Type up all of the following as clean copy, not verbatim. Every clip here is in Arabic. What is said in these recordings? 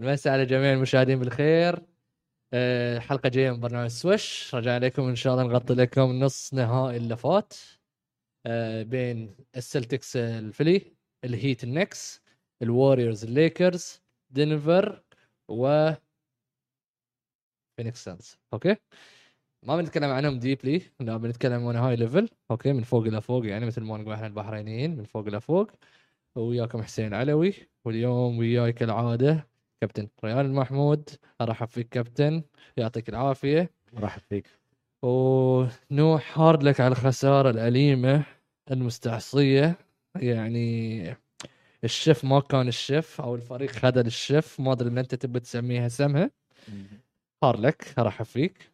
المساء على جميع المشاهدين بالخير. حلقة جاية من برنامج سويش، رجعنا لكم إن شاء الله نغطي لكم نص نهائي اللي فات بين السلتكس الفلي، الهيت النكس، الوارييرز الليكرز، دنفر و فينيكس سانز. اوكي، ما بنتكلم عنهم ديبلي، لا بنتكلم عن هاي ليفل، اوكي، من فوق الى فوق، يعني مثل ما نقول احنا البحرينيين من فوق الى فوق. وياكم حسين علوي، واليوم وياي كالعاده كابتن ريان المحمود. ارحب فيك كابتن، يعطيك العافيه. ارحب فيك. ونوح هارد لك على الخساره الاليمه المستعصيه، يعني الشيف ما كان الشيف او الفريق خذل الشيف، ما ادري ان انت تبي تسميها سمها. هارد لك، ارحب فيك.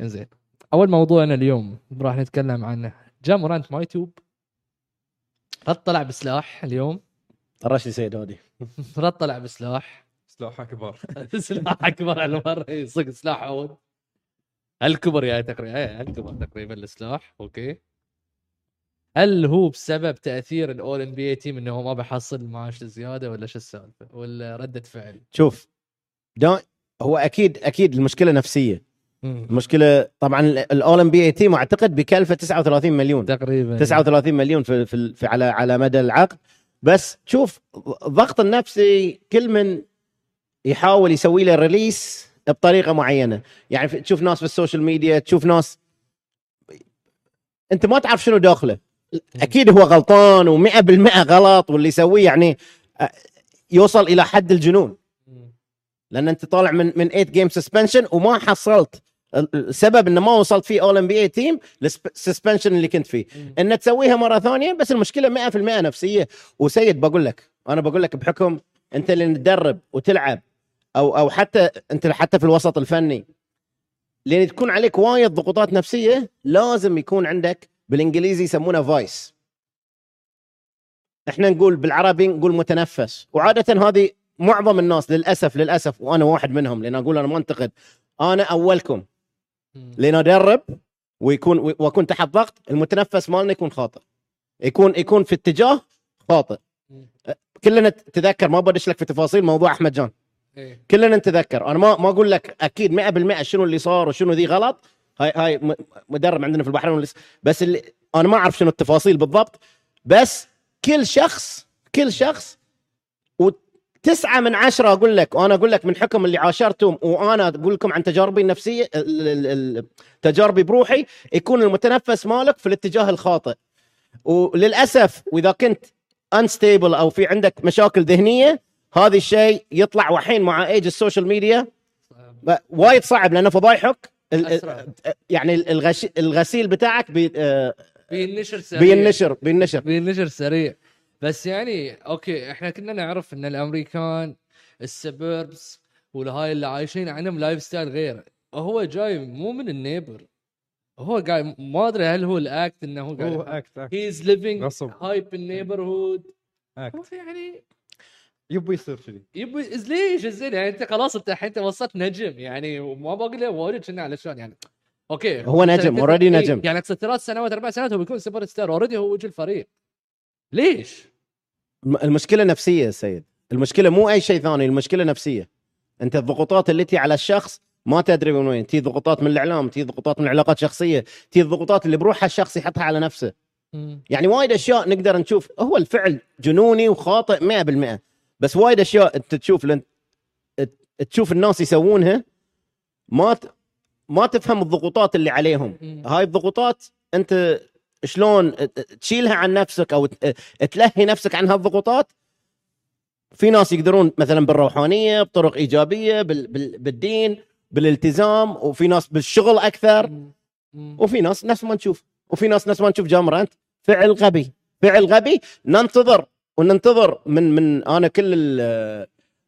انزين، اول موضوعنا اليوم راح نتكلم عن جام مورانت ما يتوب، طلع بسلاح اليوم. طرش لي سيد هادي طلع بسلاح، سلاحه كبار سلاحه كبار على المره، يصق سلاح عود الكبر، يعني تقريبا الكبر تقريبا السلاح. اوكي، هل هو بسبب تاثير الاول NBA team انه ما بيحصل معاش زياده، ولا شو السالفه، ولا رده فعل؟ شوف، هو اكيد المشكله نفسيه. المشكله طبعا الاول NBA team اعتقد بكلفه 39 مليون تقريبا، 39 مليون في على مدى العقد. بس شوف، الضغط النفسي كل من يحاول يسوي له ريليس بطريقه معينه، يعني تشوف ناس في السوشيال ميديا، تشوف ناس انت ما تعرف شنو داخله. اكيد هو غلطان ومئة بالمئة غلط، واللي يسويه يعني يوصل الى حد الجنون، لان انت طالع من 8 جيم سسبنشن وما حصلت. السبب انه ما وصلت فيه اول NBA team للسسبنشن اللي كنت فيه، ان تسويها مره ثانيه. بس المشكله 100% نفسيه. وسيد بقول لك بحكم انت اللي تدرب وتلعب، او حتى انت حتى في الوسط الفني، لين تكون عليك وايد ضغوطات نفسيه، لازم يكون عندك بالانجليزي يسمونه فايس، احنا نقول بالعربي نقول متنفس. وعاده هذه معظم الناس للاسف، وانا واحد منهم، لان اقول انا منتقد، انا اولكم لين ادرب واكون تحت ضغط، المتنفس مالنا يكون خاطئ، يكون في اتجاه خاطئ. كلنا تذكر، ما بدش لك في تفاصيل موضوع احمد جان، كلنا نتذكر. انا ما اقول لك اكيد 100% شنو اللي صار وشنو ذي غلط، هاي مدرب عندنا في البحرين، بس انا ما اعرف شنو التفاصيل بالضبط. بس كل شخص 9 من 10 أقول لك، وأنا أقول لك من حكم اللي عاشرتهم، وأنا أقول لكم عن تجاربي النفسية، تجاربي بروحي، يكون المتنفس مالك في الاتجاه الخاطئ. وللأسف وإذا كنت unstable أو في عندك مشاكل ذهنية، هذا الشيء يطلع وحين مع ايج السوشيال ميديا وايد صعب، لأنه فضايحك يعني الغسيل بتاعك بينشر سريع. بس يعني اوكي، احنا كنا نعرف ان الامريكان السبيربس والهاي اللي عايشين عندهم لايف ستايل غير، هو جاي مو من النيبر، هو جاي ما ادري هل هو الاكت انه هو اكت هي از ليفينج هايب النيبر هود اكت، يعني يبي يصير كذي، يبي ليش زين، يعني انت خلاص انت وصلت نجم، يعني وما باقي له واجد كنا علشان يعني اوكي هو نجم اوريدي، نجم يعني اكثر 3 سنوات 4 سنوات هو بيكون سوبر ستار اوريدي، هو وجه الفريق. ليش؟ المشكلة نفسية يا سيد، المشكلة مو أي شيء ثاني، المشكلة نفسية. أنت الضغوطات اللي تي على الشخص ما تدري من وين تي، ضغوطات من الإعلام، تي ضغوطات من علاقات شخصية، تي الضغوطات اللي بروحها الشخص يحطها على نفسه. يعني وايد أشياء نقدر نشوف هو الفعل جنوني وخاطئ 100%، بس وايد أشياء أنت تشوف الناس يسوونها، ما تفهم الضغوطات اللي عليهم. هاي الضغوطات أنت شلون تشيلها عن نفسك او تلهي نفسك عن هالضغوطات؟ في ناس يقدرون مثلا بالروحانيه، بطرق ايجابيه، بالدين، بالالتزام، وفي ناس بالشغل اكثر، وفي ناس نفس ما نشوف جام مورانت فعل غبي. ننتظر من انا كل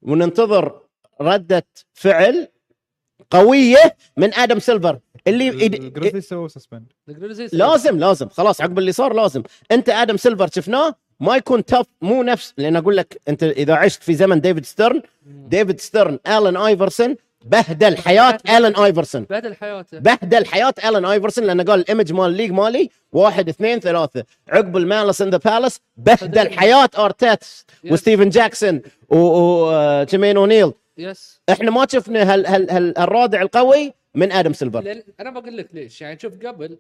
وننتظر رده فعل قويه من آدم سيلفر اللي الجريزلي سووا سسبند، لازم خلاص عقب اللي صار لازم. انت آدم سيلفر شفناه ما يكون تف، مو نفس، لان اقول لك انت اذا عشت في زمن ديفيد ستيرن، آلان آيفرسون بهدل حياه آلان آيفرسون، بهدل حياه آلان آيفرسون، لانه قال الايمج مال الليج مالي 1 2 3. عقب المالس ان ذا بالاس بهدل حياه ارتيت وستيفن جاكسون وجيمين اونيل يس احنا ما شفنا هالرادع القوي من آدم سيلفر. انا بقول لك ليش، يعني شوف قبل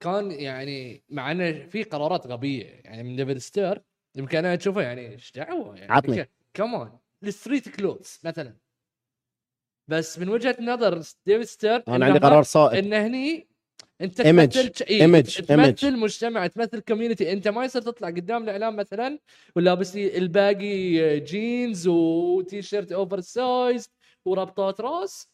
كان يعني معنا في قرارات غبيه يعني من ديفيد ستيرن يمكن انا اشوفها يعني ايش دعوه يعني عطني كمان الستريت كلوتس مثلا، بس من وجهه نظر ديفيد ستيرن انا عندي قرار صائب ان هني انت تمثل مجتمع، تمثل كوميونتي، انت ما يصير تطلع قدام الاعلام مثلا ولابس الباقي جينز وتي شيرت اوفر سايز وربطات راس،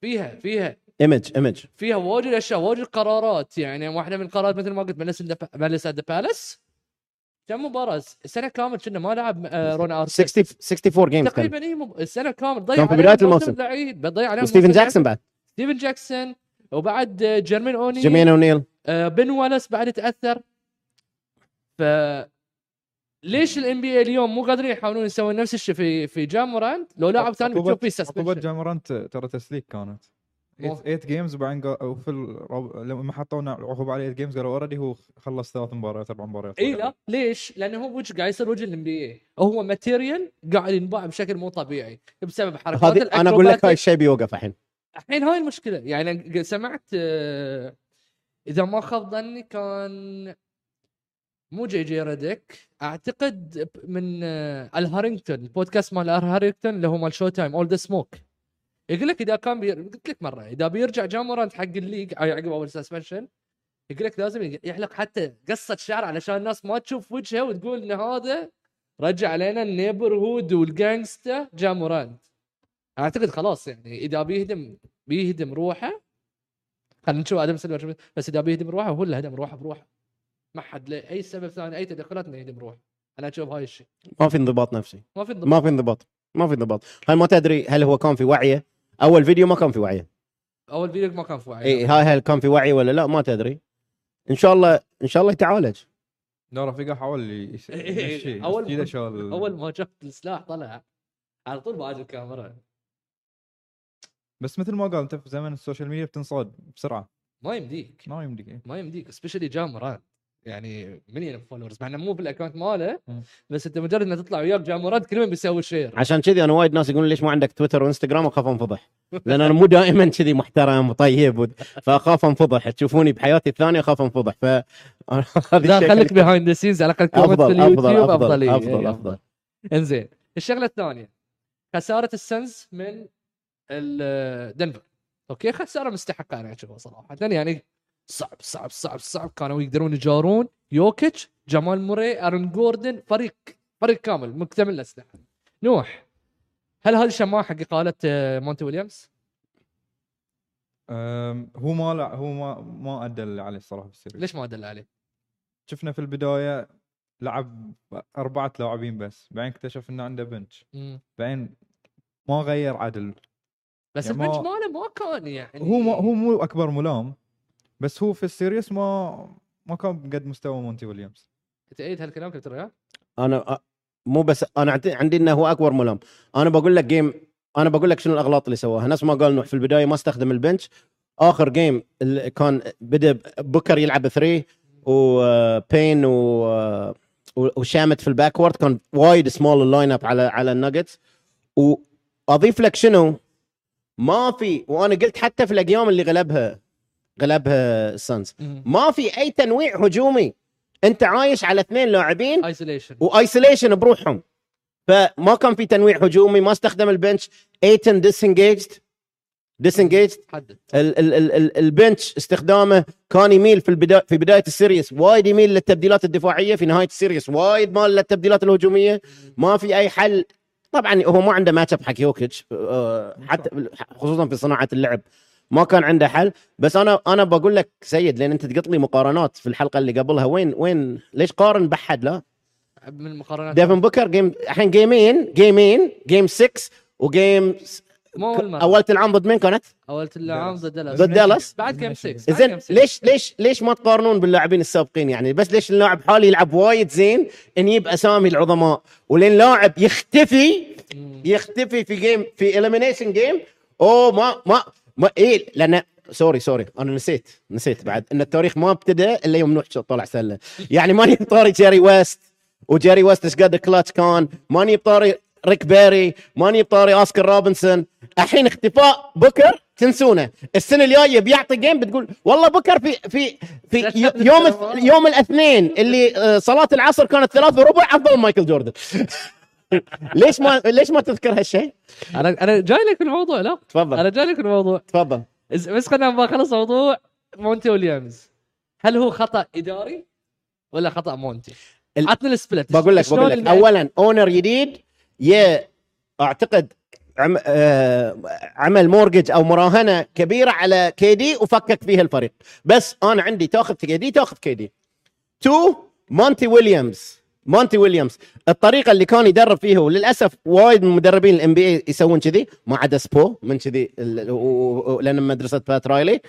فيها ايمج فيها واجد اشياء واجد قرارات. يعني واحده من القرارات مثل ما قلت مجلس ذا بالاس كم مباراه السنه كامل كنا ما لعب رون ارسل 64 جيم تقريبا السنه كامل ضيع في بدايه الموسم لعيب بضيع عليهم ستيفن جاكسون وبعد جيرمين اونيل بن ولس بعد تاثر. ف ليش الان بي اي اليوم مو قادرين يحاولون يسوون نفس الشيء في جام مورانت؟ لو لاعب ثاني بتشوف فيه سسبنشن. طبعا جام مورانت ترى تسليك كانت 8 جيمز وبعدين وفي لما حطونا عقوبه عليه 8 جيمز قالوا اوريدي هو خلص 3 مباريات 4 مباريات. اي لا ليش؟ لانه هو قاعد يصير وجه الان بي اي، هو ماتيريال قاعد ينباع بشكل مو طبيعي بسبب حركات الاكروبات. انا اقول لك هاي الشيء بيوقف الحين هاي المشكله. يعني سمعت اذا ما خاب ظني كان مو جي ريديك اعتقد من الهارينغتون، البودكاست مال الهارينغتون اللي هو مال شو تايم اول ذا سموك، يقول لك اذا كان قلت لك مره اذا بيرجع جام مورانت حق الليج عقب اول سسبنشن يقول لك لازم يحلق حتى قصه شعر علشان الناس ما تشوف وجهه وتقول ان هذا رجع علينا النيبرهود والجانجستا جام مورانت. اعتقد خلاص يعني اذا بيهدم روحه، خلينا نشوف آدم سيلفر، بس اذا بيهدم روحه هو اللي هدم روحه بروحه، ما حد له اي سبب ثاني اي تدخلات انه يهدم روحه. انا اشوف هاي الشيء ما في انضباط نفسي. هاي ما تدري هل هو كان في وعيه، اول فيديو ما كان في وعيه اي هاي هل كان في وعي ولا لا ما تدري. ان شاء الله يتعالج. لا رفيقه حاول يشيل اول ما جاب السلاح طلع على طول بعد الكاميرا، بس مثل ما قال انت في زمن السوشيال ميديا بتنصاد بسرعه، ما يمديك سبيشلي جام مورانت يعني مليون فولورز معنا مو بالاكونت ماله، بس انت مجرد ما تطلع وياك جام مورانت كل من بيسوي شير. عشان كذي انا وايد ناس يقولون ليش ما عندك تويتر وانستغرام، اخاف انفضح لان انا مو دائما كذي محترم وطيب، فاخاف انفضح، تشوفوني بحياتي الثانيه اخاف انفضح. ف لا خليك بيهايند ذا سينز على الاقل كومنت في اليوتيوب افضل. انزين الشغله الثانيه خساره السنز من دنفر، اوكي خساره مستحقه انا اشوفها صراحه، يعني صعب صعب صعب صعب كانوا يقدرون يجارون يوكيتش جمال موري ارن جوردن، فريق كامل مكتمل الاسلحه. نوح هل هذا الشماعه حق اقاله مونتي ويليامز؟ هو ما ادى اللي عليه الصراحه في السيريز. ليش ما ادى اللي عليه؟ شفنا في البدايه لعب 4 لاعبين بس، بعدين اكتشف انه عنده بنش، بعدين ما غير عدل، بس يعني البنش ماله ما كان يعني هو مو اكبر ملام، بس هو في السيريس ما كان قد مستوى مونتي ويليامز. تأيد هالكلام كابتن؟ انا مو بس انا عندي انه هو اكبر ملام. انا بقول لك شنو الاغلاط اللي سواها. نفس ما قال نوح في البدايه ما استخدم البنش، اخر جيم كان بدا بوكر يلعب 3 وبين وشامت في الباكورد، كان وايد سمول اللاين اب على الناجتس. واضيف لك شنو ما في، وانا قلت حتى في الايام اللي غلبها السانز ما في اي تنويع هجومي، انت عايش على 2 لاعبين ايسوليشن وايسوليشن بروحهم، فما كان في تنويع هجومي، ما استخدم البنش. ايتن ديسنجيجد البنش استخدامه كان يميل في بدايه السيريس وايد يميل للتبديلات الدفاعيه، في نهايه السيريس وايد مال للتبديلات الهجوميه. ما في اي حل، طبعا هو ما عنده ماتش اب حق يوكيتش حتى خصوصا في صناعه اللعب ما كان عنده حل. بس انا بقول لك سيد، لان انت تقط لي مقارنات في الحلقه اللي قبلها، وين ليش قارن بحد؟ لا من المقارنات ديفن بوكر جيم الحين جيمين جيم 6 وجيم اولت العام ضد مين كانت؟ اولت العام ضد دالاس بعد جيم 6. زين ليش ما تقارنون باللاعبين السابقين يعني؟ بس ليش اللاعب حالي يلعب وايد زين نجيب اسامي العظماء، ولين لاعب يختفي في جيم في إليمينيشن جيم؟ او ما إيه لأن سوري أنا نسيت بعد إن التاريخ ما ابتدأ إلا يوم نوح طلع سلة، يعني ماني بطاري جيري ويست، وجيري ويست إيش قد كلاتش كان، ماني بطاري ريك بيري، ما نجيب طاري اسكر روبنسون. الحين اختفاء بوكر تنسونه، السنه الجايه بيعطي جيم بتقول والله بوكر في يوم الاثنين اللي صلاه العصر كانت 3:15 افضل مايكل جوردن. ليش ما تذكر هالشيء؟ انا جاي لك الموضوع. لا تفضل، انا جاي لك الموضوع تفضل. بس خلينا ما خلص موضوع مونتي ويليامز، هل هو خطا اداري ولا خطا مونتي؟ عطني السبلت. بقول لك اولا اونر جديد، يا اعتقد عمل مورجج او مراهنه كبيره على كيدي وفكك فيها الفريق. بس انا عندي تاخذ كيدي تاخذ كيدي. تو مونتي ويليامز الطريقه اللي كان يدرب فيها، وللاسف وايد من مدربين الام بي اي يسوون كذي ما عدا سبو من كذي، لان مدرسه بات رايلي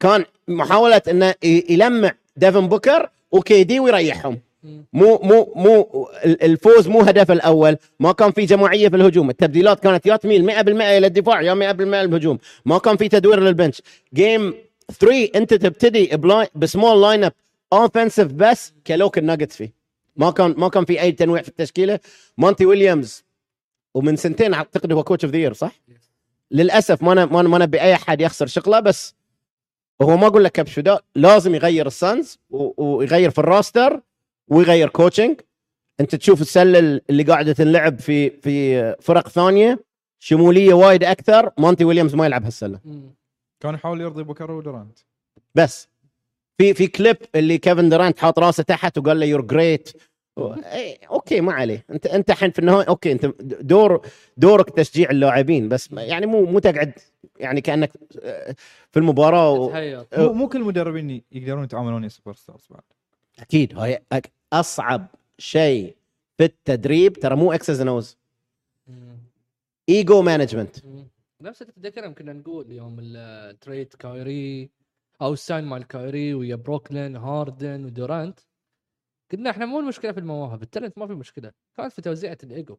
كان محاوله انه يلمع ديفن بوكر وكيدي ويريحهم. مو الفوز مو هدف الاول، ما كان في جماعيه في الهجوم، التبديلات كانت يا تميل 100% الى الدفاع يا 100% للهجوم، ما كان في تدوير للبنش. جيم 3 انت تبتدي بسمول لاين اب اوفنسيف بس كلوك الناجتس فيه، ما كان في اي تنويع في التشكيله. مونتي ويليامز ومن سنتين اعتقد هو كوتش اوف ذا يير، صح؟ للاسف ما انا باي احد يخسر شغله، بس هو ما اقول لك كبش، لازم يغير السانز ويغير في الراستر ويغير كوتشنج. انت تشوف السله اللي قاعده تلعب في فرق ثانيه شموليه وايد اكثر، مونتي ويليامز ما يلعب هالسله. كان يحاول يرضي بوكر ودرانت بس. في كليب اللي كيفن درانت حاط راسه تحت وقال له يور جريت، اوكي ما عليه، انت الحين في النهايه اوكي انت دورك تشجيع اللاعبين، بس يعني مو تقعد يعني كانك في المباراه مو كل المدربين يقدرون يتعاملون سوبر ستارز بعد. اكيد هاي اصعب شيء في التدريب، ترى مو اكسس نوز، ايجو مانجمنت. نفسك تتذكر يمكن نقول يوم التريد كايري او الساين مال كايري ويا بروكلين هاردن ودورانت، قلنا احنا مو المشكله في المواهب، التالنت ما في مشكله، كانت في توزيعه الايجو.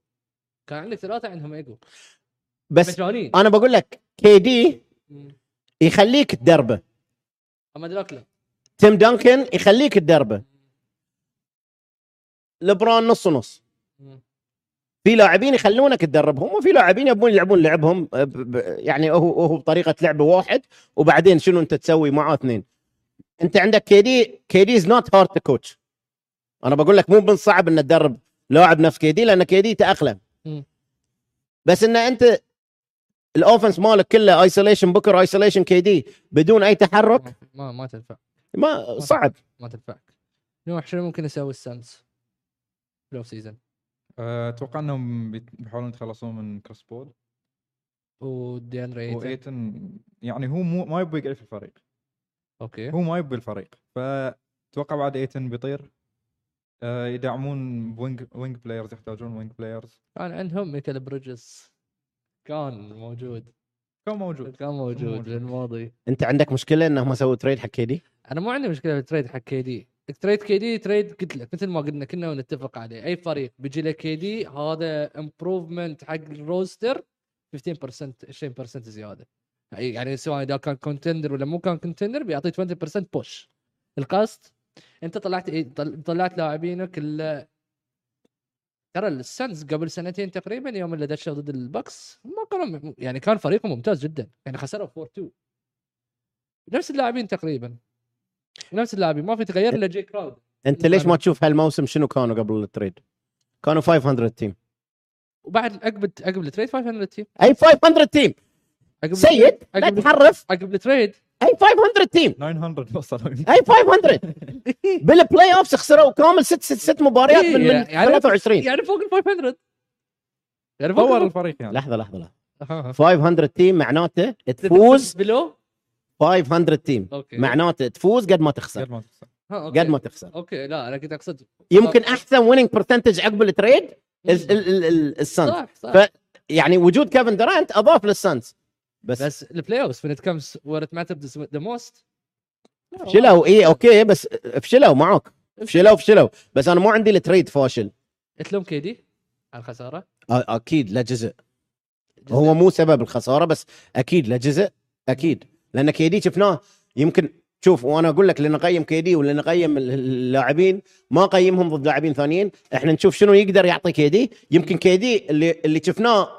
كان عندك 3 عندهم ايجو بس مجرانين. انا بقول لك كي دي يخليك تدربه، اما دراكلا تيم دانكن يخليك تدربه، لبران نص ونص. في لاعبين يخلونك تدربهم، وفي لاعبين يبون يلعبون لعبهم يعني هو بطريقه لعبه واحد، وبعدين شنو انت تسوي معاه اثنين. انت عندك كيدي از نوت هارد تو كوتش. انا بقول لك مو من صعب ان تدرب لاعب نفس كيدي لان كيدي تاقلم، بس ان انت الاوفنس مالك كله ايسوليشن بوكر ايسوليشن كيدي بدون اي تحرك ما تنفع، ما صعب ما تنفعك. نوح شنو ممكن يسوي السانس بلوف سيزن؟ اتوقع انهم بيحاولون يتخلصون من كريس بول وديان ريتن، يعني هو مو ما يبغى يقعد في الفريق. اوكي هو ما يبغى الفريق، فتوقع بعد ايتن بيطير. يدعمون وينج بلايرز، يحتاجون وينج بلايرز. كان عندهم ميكل بريدجز كان موجود الماضي. انت عندك مشكله انهم سووا تريد حق كيدي؟ انا مو عندي مشكله بالتريد حق كيدي. تريد كيدي تريد قلت لك مثل ما قلنا كنا ونتفق عليه، اي فريق بيجي له كيدي هذا امبروفمنت حق الروستر 15% 20% زياده، يعني سواء اذا كان كونتندر ولا مو كان كونتندر بيعطي 20% بوش. القصد انت طلعت لاعبينك. ترى السانز قبل سنتين تقريبا يوم اللي دشوا ضد البكس ما كانوا يعني كان فريقهم ممتاز جدا، يعني خسروا 4-2 نفس اللاعبين تقريبا، نفس اللاعبين ما في تغير الا جي كراود. انت ليش ما تشوف هالموسم شنو كانوا قبل التريد؟ كانوا 500 تيم، وبعد عقب التريد 500 تيم. اي 500 تيم سيد لا تحرف. عقب التريد اي 500 تيم 900 وصلوا. اي 500 بالبلاي اوفس خسروا كامل 6 مباريات من 23، يعني فوق ال 500، يعني طور الفريق. يعني لحظه 500 تيم معناته تفوز بلو 500 تيم، معناته تفوز قد ما تخسر اوكي. لا انا كنت اقصد يمكن احسن ويننج برسنتج عقب التريد السانز، يعني وجود كيفن دورانت اضاف للسانز. بس البلاي اوف when it comes where it matters the most فشلوا. ايه اوكي بس فشلوا معاك، فشلوا بس انا مو عندي التريد فاشل. قلت لهم كيدي على الخساره اكيد لا جزء. هو مو سبب الخساره بس اكيد لا جزء، اكيد لان كيدي شفناه يمكن شوف وانا اقول لك اللي نقيم كيدي واللي نقيم اللاعبين ما نقيمهم ضد لاعبين ثانيين، احنا نشوف شنو يقدر يعطي كيدي. يمكن كيدي اللي شفناه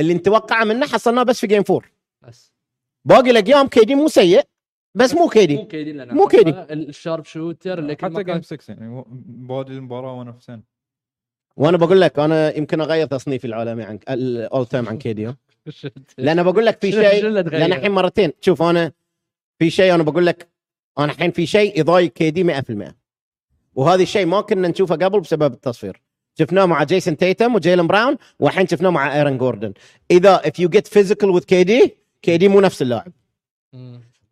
اللي نتوقعه منه حصلناه بس في جيم 4 بس، باقي الايام كيدي مو سيء بس مو كيدي الشارب شوتر اللي حتى جيم 6 يعني بعد المباراه ونفسين. وانا بقول لك انا يمكن اغير تصنيفي العالمي عن الاول تايم عن كيدي، لان بقول لك في شيء، لان الحين مرتين شوف انا في شيء، انا بقول لك انا الحين في شيء يضايق كيدي 100%، وهذا الشيء ما كنا نشوفه قبل بسبب التصفير. شفناه مع جيسون تايتوم وجيلن براون، والحين شفناه مع ايرن جوردن. اذا if you get physical with كيدي مو نفس اللاعب،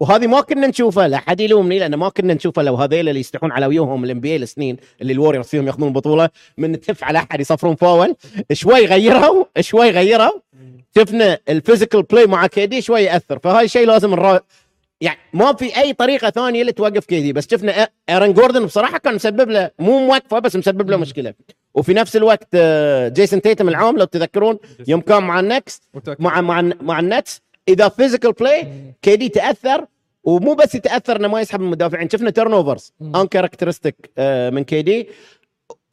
وهذه ما كنا نشوفه. لا حد يلومني لان ما كنا نشوفه. لو هذيل اللي يستحون على وجوههم الام بي اي السنين اللي الوارييرز فيهم ياخذون بطوله من تف على احد يصفرون فاول، شوي غيروا شفنا الفيزيكال بلاي مع كيدي شوي ياثر. فهاي شيء لازم يعني ما في اي طريقه ثانيه لتوقف كيدي. بس شفنا ايرن جوردن بصراحه كان مسبب له، مو موقفه بس مسبب له مشكله. وفي نفس الوقت جيسون تايتوم العام لو تذكرون يوم كان مع النكس مع النتس، اذا فيزيكال بلاي كيدي تاثر، ومو بس يتاثر انه ما يسحب المدافعين. شفنا تيرن اوفرز ان كاركترستيك من كيدي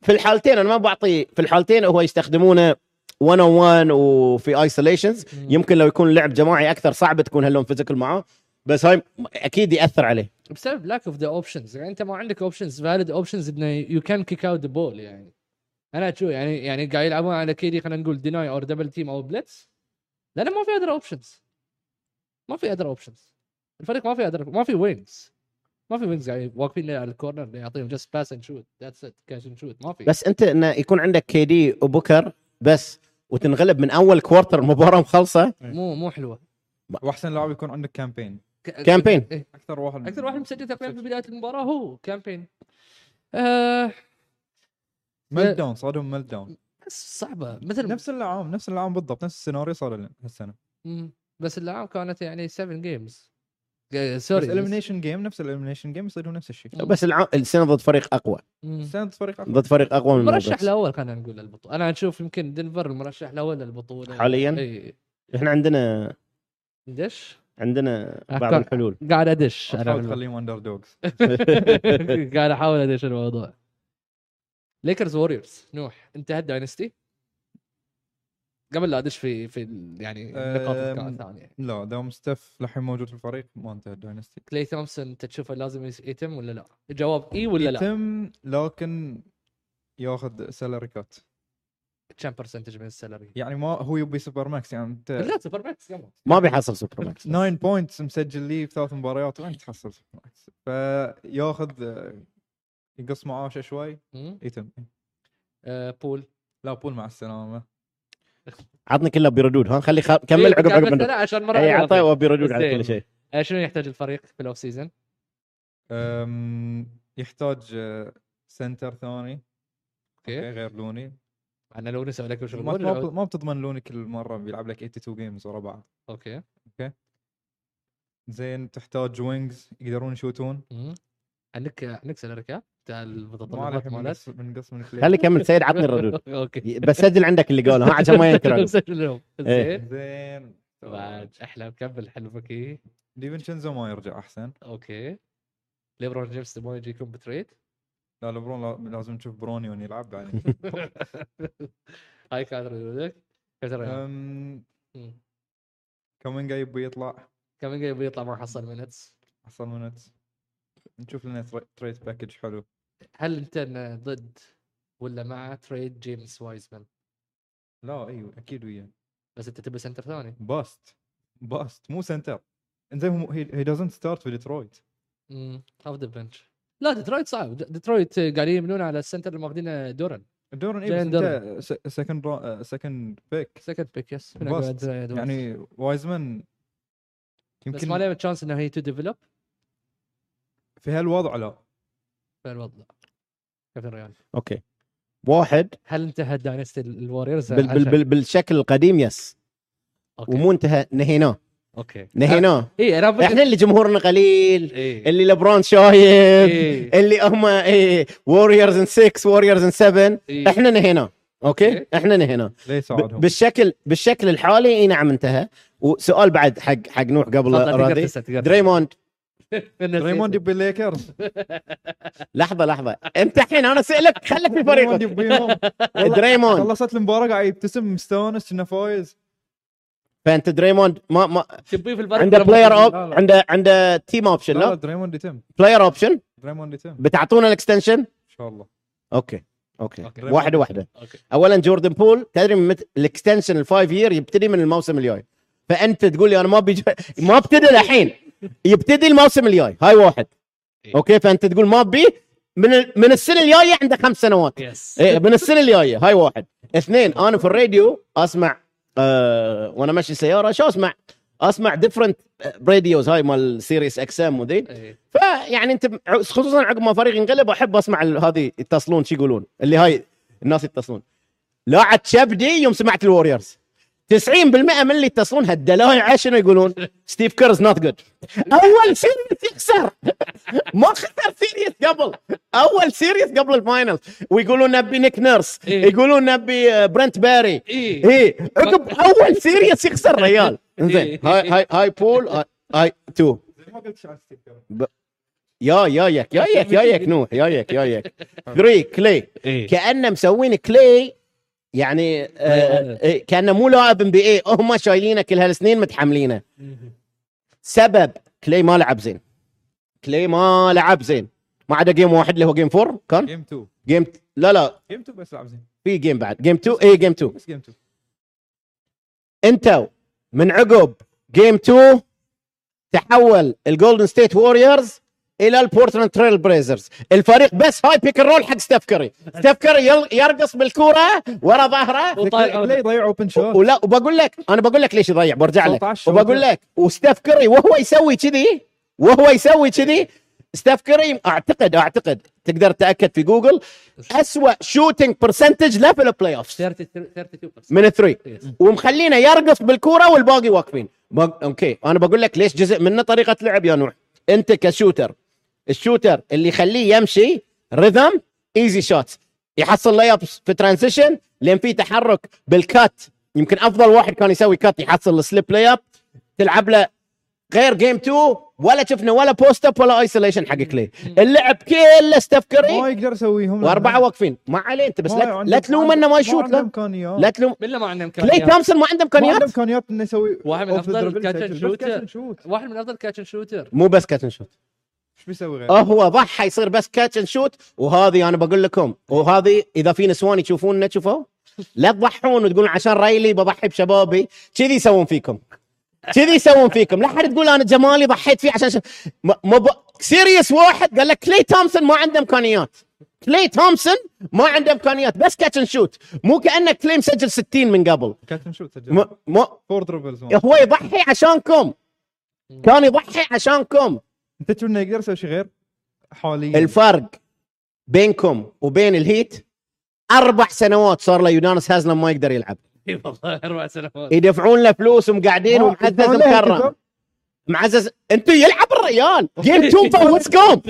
في الحالتين. انا ما بعطي في الحالتين، هو يستخدمونه 1-on-1 وفي ايسوليشنز. يمكن لو يكون لعب جماعي اكثر صعب تكون هاللون فيزيكال معاه، بس هاي اكيد ياثر عليه بسبب lack of the options. يعني انت ما عندك options valid options انه you can kick out the ball. يعني انا شو يعني قاعد يلعبون على كيدي، خلينا نقول deny or double team او blitz، لانه ما في other options، الفريق ما في وينز، يعني واقفين على الكورنر اللي يعطيهم just pass and shoot that's it catch and shoot. ما في، بس انت انه يكون عندك كيدي وبوكر بس وتنغلب من اول كوارتر المباراه مخلصه، مو حلوه. واحسن لاعب يكون عندك كامبين كامبين. اكثر واحد مسجل تقريبا في بدايه المباراه هو كامبين. ميلت داون، صادهم ميلت داون بس صعبه. مثل نفس اللعام بالضبط، نفس السيناريو صار هالسنه. بس اللعام كانت يعني 7 جيمز سوري اليمينيشن جيم، نفس اليمينيشن جيم يصيرون نفس الشيء. بس السنه ضد فريق اقوى، من المرشح الاول خلينا نقول للبطوله. انا اشوف يمكن دنفر المرشح الاول للبطوله حاليا. احنا عندنا بعض الحلول. قاعد ادش، انا خليهم اندر دوجز. قاعد احاول ادش الموضوع. ليكرز ووريرز، نوح انتهت داينستي؟ قبل لا ادش في يعني النقاط الثانيه، لا دوم ستيف لحين موجود في الفريق ما انتهت داينستي. كلي تومسون انت تشوفه لازم يتم ولا لا؟ الجواب اي ولا لا؟ يتم، لكن ياخذ سالري كات. كم برسنتج من السالري؟ يعني ما هو يبي سوبر ماكس. يعني انت لا سوبر ماكس ما بيحصل سوبر ماكس. 9 بوينتس مسجل لي في 3 مباريات وين تحصل سوبر ماكس؟ فياخذ يقص معاشه شوي. يتم. بول، لا بول مع السلامه. عطني كله بردود. ها خلي كمل عقب عقب عشان مره اعطيه بردود على كل شيء. شنو يحتاج الفريق في الاوف سيزون؟ يحتاج سنتر ثاني غير لوني. انا لو نسأل لك وش ما بتضمن لوني كل مره بيلعب لك 82 جيمز ورا بعض. اوكي زين. تحتاج وينجز يقدرون يشوتون. عندك سالري كاب تاع المتطلبات مالت من قسم الفليك. خلي كمل سيد، عطني الردود. اوكي بس سجل عندك اللي قاله، ها عشان ما ينكروا. زين بعد احلى مكمل حلفك. ديفينشنزو ما يرجع احسن. اوكي لبرون جيمس ما يجيكم بتريد. لا لبرون لازم نشوف برونيون يلعب يعني. هاي كادر يقولك كامينجا يبي يطلع، ما حصل منتس، نشوف لنا تريد باكج حلو. هل انت ضد ولا مع تريد جيمس وايزمان؟ لا ايوه اكيد وياه، بس انت تبي سنتر ثاني. باست مو سنتر. انزين هي doesn't start في ديترويت. off the bench. لا ديترويت صعب، ديترويت قاعدين يمنون على السنتر اللي ماخذينه دورن. اي بس انت سكند بيك يس. يعني وايزمان يمكن بس ما له تشانس انه هي تو ديفلوب في هالوضع. لا في هالوضع كيف الريال. اوكي واحد، هل انتهت داينستي الواريرز بالشكل القديم؟ يس. ومو انتهى، نهيناه. اوكي نهيناه. احنا اللي جمهورنا قليل، اللي لبرون شايب، اللي هم ووريرز ان 6 ووريرز ان 7. احنا نهيناه. اوكي احنا نهيناه بالشكل الحالي. اي نعم انتهى. وسؤال بعد حق نوح قبل راضي، دريموند دريموند بالليكرز. لحظه انت الحين انا سألك خليك في فريقك. دريموند خلصت المباراه قاعد يبتسم مستانس انه فايز. فانت دريموند ما تبيه في الفريق. عنده بلاير اوب، عنده تيم اوبشن. لا دريموند يتم بلاير اوبشن. دريموند يتم. بتعطونا الاكستنشن ان شاء الله. اوكي واحده. اولا جوردن بول تدري من الاكستنشن الفايف يير يبتدي من الموسم الجاي، فانت تقول لي انا ما ابتدي الحين، يبتدي الموسم الجاي. هاي واحد. اوكي فانت تقول ما بي من السنه الجايه، عنده 5 سنوات. من السنه الجايه. هاي واحد. اثنين، انا في الراديو اسمع وانا ماشي سياره، شو اسمع ديفرنت راديوز هاي مال سيريس اكس ام وذي. فيعني انت خصوصا عقب ما فريق ينقلب احب اسمع هذه يتصلون شو يقولون، اللي هاي الناس يتصلون. لا عاد شبدي يوم سمعت الوارييرز 90% من اللي يتصلون هالدلائع شنو يقولون؟ ستيف كاري نوت جود. اول سيريس يخسر، ما خسر سيريس قبل، اول سيريس قبل الفاينل. ويقولون نبي نيك نيرس، يقولون نبي برنت باري. عقب اول سيريس يخسر ريال. زين هاي بول هاي تو. ما قلتش عن ستيف كاري. يا يك نوح، يا يك 3 كلي. كأنه مسوين كلي يعني كأنه مو لاعب ام بي اي، هم شايلينه كل هالسنين متحملينه. سبب كلي ما لعب زين، ما عدا جيم واحد اللي هو جيم 4 كان جيم 2 جيم لا جيم 2 بس لعب زين في جيم بعد جيم 2 اي جيم 2 بس جيم 2. انت من عقب جيم 2 تحول الجولدن ستيت ووريرز الى البورتلاند تريل بليزرز، الفريق بس هاي بيك الرول حق ستيف كاري. ستيف كاري يرقص بالكوره ورا ظهره ليه يضيع اوبن شوت. ولا بقول لك ليش يضيع، برجع لك وبقول لك. وستيف كاري وهو يسوي كذي ستيف كاري اعتقد تقدر تاكد في جوجل اسوأ شوتينج برسنتج له في البلاي اوف 32% من 3، ومخلينا يرقص بالكوره والباقي واقفين. اوكي انا بقول لك ليش جزء منه طريقه لعب يا نوح. انت كشوتر، الشوتر اللي يخليه يمشي ريذم ايزي شوت، يحصل لايابس في ترانزيشن لان في تحرك بالكات. يمكن افضل واحد كان يسوي كات يحصل السليب لاياب، تلعب له غير جيم 2 ولا شفنا ولا بوست اب ولا ايسوليشن حق كلي. اللعب كله ستيف كاري ما يقدر يسويهم، واربعه واقفين. ما عليه انت بس لا تلوم انه ما يشوت، لا تلوم بالله ما عنده امكانيات. كلي تومسون ما عنده امكانيات، انه يسوي واحد من افضل كاتش شوتر، مو بس كاتش شوت. ايش بيسوي غير؟ هو ضحى يصير بس كاتش اند شوت. وهذه انا بقول لكم، وهذه اذا في نسوان يشوفوننا تشوفوا لا تضحون وتقولون عشان ريلي بضحي بشبابي. كذي يسوون فيكم، لا حد تقول انا جمالي ضحيت فيه عشان سيريس واحد قال لك كلي تومسون ما عنده امكانيات، بس كاتش اند شوت. مو كانك كلي مسجل 60 من قبل، كاتش اند شوت سجل فور دربلز. هو يضحي عشانكم، كان يضحي عشانكم. انت تشوف انه يقدر يسوي شيء غير حاليا؟ الفرق بينكم وبين الهيت 4 سنوات صار له يونانس هازلم ما يقدر يلعب. اي والله 4 سنوات يدفعون له فلوس ومقعدين ومعزز مكرم معزز. انتوا يلعب الريال جيم 2 فوسكم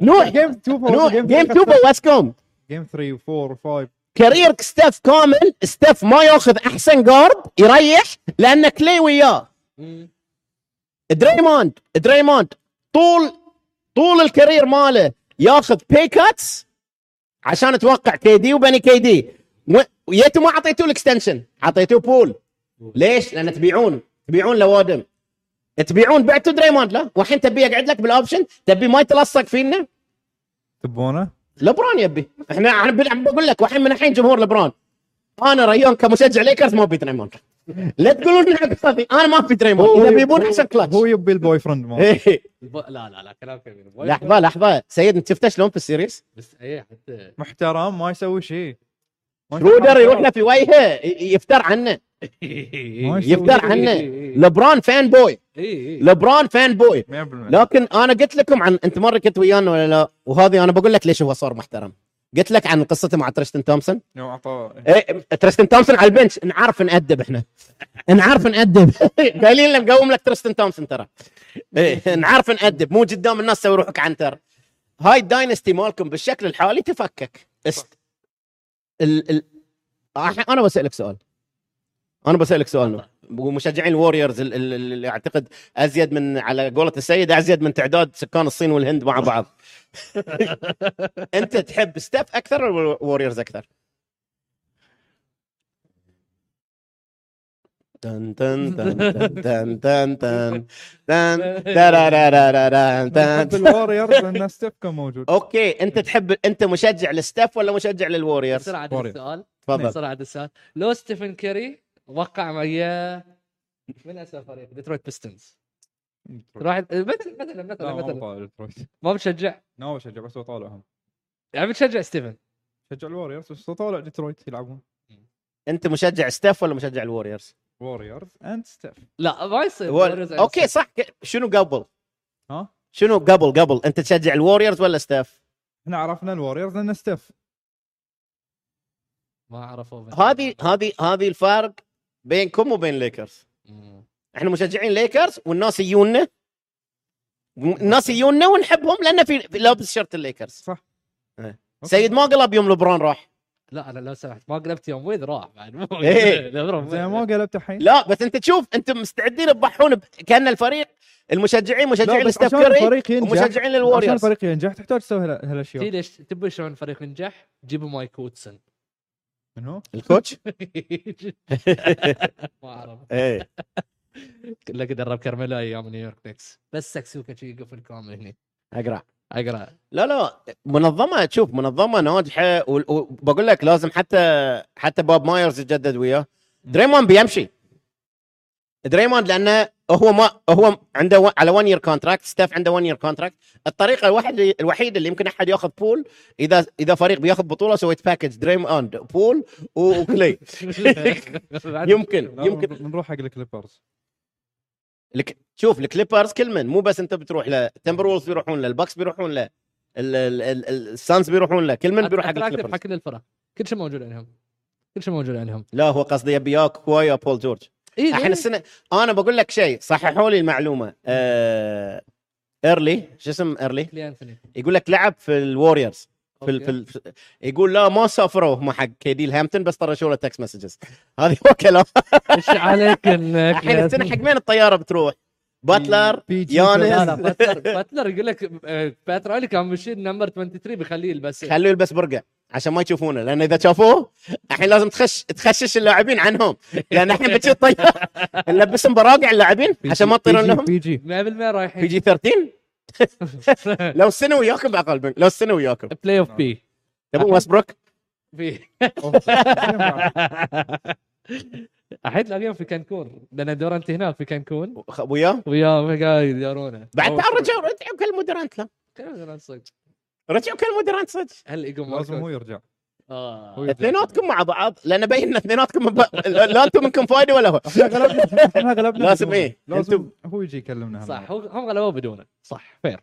نوح، جيم 2 فوسكم جيم 3 و4 و5. كارير ستيف كامل، ستيف ما ياخذ احسن جارد يريح لان كلي وياه. دريموند طول الكارير ماله ياخذ باي كاتس عشان اتوقع كيدي وبني كيدي. ويتو ما اعطيتوه الاكستنشن، اعطيتوه بول. ليش؟ لان تبيعون لوادم، بعتوا دريموند له، والحين تبي يقعد لك بالاوبشن، تبي ما يتلصق فينا. تبونه لبران يبي، احنا بقول لك والحين من الحين جمهور لبران. انا ريون كمشجع ليكرز ما بيت دريموند، لا تقولون لي حق صافي انا ما في دريموند. اذا يبون احسن كلاتش هو يبي البوي فرند مال. لا كلام كبير. لحظه سيد، انت شفته شلون في السيريس؟ بس ايه حتى محترم ما يسوي شيء. شرودر يروح له في وجهه يفتر عنه. لبران فان بوي، لكن انا قلت لكم عن، انت مره كنت ويانا ولا لا؟ وهذه انا بقول لك ليش هو صار محترم. قلت لك عن قصته مع تريستن تومسون. تريستن تومسون على البنش، نعرف نأدب احنا، قايلين له مقوم لك تريستن تومسون ترى، نعرف نأدب، مو قدام الناس تسوي روحك عنتر. هاي الداينستي مالكم بالشكل الحالي تفكك. انا بسألك سؤال، ومشجعين الوارييرز اللي اعتقد ازيد من على قولة السيد ازيد من تعداد سكان الصين والهند مع بعض. انت تحب ستيف اكثر ولا الوارييرز اكثر؟ تن تن تن تن تن تن تن الوارييرز لان ستيف كان موجود. اوكي انت تحب، انت مشجع للستيف ولا مشجع للوارييرز؟ بسرعه السؤال، تفضل بسرعه السؤال. لو ستيفن كاري وقع وياه من اسوء فريق ديترويت بيستنز، راح مثلا ما بتشجع؟ لا بشجع بس بطالعهم. يعني بتشجع ستيفن؟ بشجع الوارييرز بس بطالع ديترويت يلعبون. انت مشجع ستيف ولا مشجع الوارييرز؟ وارييرز اند ستيف. لا ما يصير. اوكي صح. شنو قبل؟ ها شنو قبل انت تشجع الوارييرز ولا ستيف؟ احنا عرفنا الوارييرز لان ستيف ما عرفوا. هذه الفرق بينكم وبين ليكرز. احنا مشجعين ليكرز والناس يجونا، ونحبهم لان في لابس شرط الليكرز. صح. سيد ما قلب يوم لبرون راح. لا انا لو سمحت ما قلبت يوم ويد راح بعد مو زي ما قلبت الحين. لا بس انت تشوف، انتم مستعدين تضحون كان الفريق المشجعين مشجعين لستيف كاري ومشجعين للوارييرز. عشان الفريق ينجح تحتاج تسوي هالاشياء. ليش تبون شلون الفريق ينجح؟ جيبوا مايك وودسون. من هو الكوتش؟ ما اعرف. ايه كله درب كارميلو ايام نيويورك نيكس بس سكسوكا شي يقفل كامل هنا. اقرا لا منظمه، تشوف منظمه ناجحه. وبقول لك لازم حتى باب مايرز يجدد وياه. دريموند بيمشي، دريموند لانه هو عنده على 1 يير كونتراكت، ستاف عنده 1 يير كونتراكت. الطريقه الوحيده اللي يمكن احد ياخذ بول اذا فريق بياخذ بطوله، سويت باكج دريموند بول وكلي. يمكن نروح حق الكليبرز. شوف الكليبرز كل من مو بس انت بتروح لتمبرولز، بيروحون للباكس، بيروحون ل السانز، بيروحون له كل من بيروح حق الكليبرز. حق الفرق كل شيء موجود عندهم، لا هو قصدي ابي ياك كوايا بول جورج. الحين السنه انا بقول لك شيء، صححوا لي المعلومه. ايرلي شو اسم ايرلي يقول لك لعب في الوارييرز في يقول لا ما سافروا هم حق كيدي الهامبتون بس طرشوا له تكست مسجز. هذه هو كلام. ايش عليك انك الحين السنه حق مين الطياره بتروح؟ باتلر، يانس. باتلر يقول لك باترالي كان مشي نمبر 23 بيخليه يلبس، برقع عشان ما يشوفونه، لان اذا شافوه الحين لازم تخشش اللاعبين عنهم، لان الحين بتشي الطياره نلبسهم براقع اللاعبين عشان ما تطيرون لهم. 100% رايحين بيجي 13. لو السنه وياكم بعقل، لو السنه وياكم بلاي اوف بي تبون ويستبروك في احد الايام في كانكون، لان دورانت هناك في كانكون وياه قاعد يدارونا. بعد رجعوا كل مدرانت له، رجعوا كل مدرانت صدق. هل يقوم لازم هو يرجع؟ اثنيناتكم مع بعض، لان بيننا اثنيناتكم لا انتم منكم فايده ولا هو. احنا غلبنا لازم ايه انتم هو يجي يكلمنا. صح هم غلبوا بدونه. صح فير.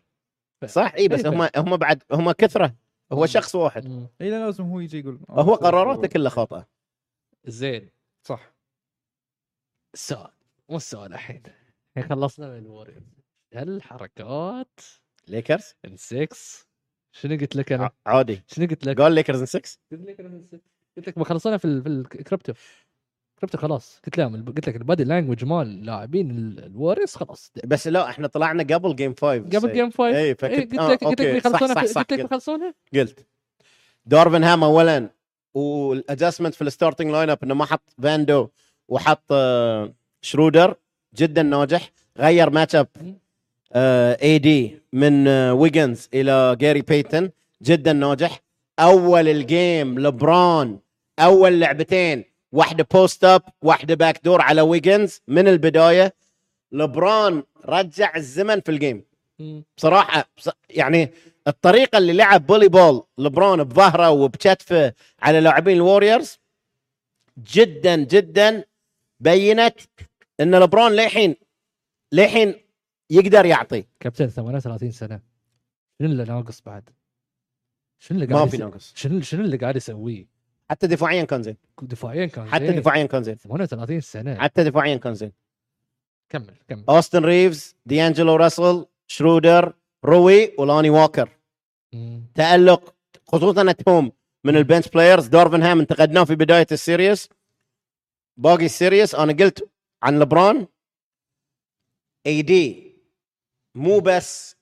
صح اي بس هم بعد هم كثره، هو شخص واحد. اي لازم هو يجي يقول هو قراراته كلها خاطئه. زين صح. السؤال الحين خلصنا من الوريد. هل حركات ليكرز ان 6 شنو قلت لك انا؟ عادي شنو قلت لك؟ قال ليكرز ان 6، قلت لك بخلصنا في الكريبتو، خلاص قلت لهم، قلت لك البادي لانجوج مال لاعبين الواريس خلاص. بس لا احنا طلعنا قبل جيم 5، اي قلت لك بخلصونا. قلت دارفن هام اولا، والادجستمنت في الستارتنج لاين اب انه ما حط فاندو وحط شرودر جدا ناجح. غير ماتش اب اي دي من ويجنز الى جاري بيتن جدا ناجح. اول الجيم لبران اول لعبتين، واحده بوست اب واحده باك دور على ويجنز من البدايه. لبران رجع الزمن في الجيم بصراحه. يعني الطريقه اللي لعب بولي بول لبران بظهره وبكتفه على لاعبين الوارييرز جدا جدا بينت ان لبران للحين يقدر يعطي. كابتن 38 سنه، شنو اللي ناقص بعد؟ شنو اللي قاعد يسويه؟ حتى دفاعيا كان زين، حتى دفاعيا كان زين 38 سنه، حتى دفاعيا كان زين. كمل أوستن ريفز، ديانجلو راسل، شرودر، روي، ولاني واكر. تألق خصوصا توم من البنش بلايرز. دارفن هام انتقدناه في بدايه السيريس، باقي السيريس انا قلت عن لبرون، اي دي مو بس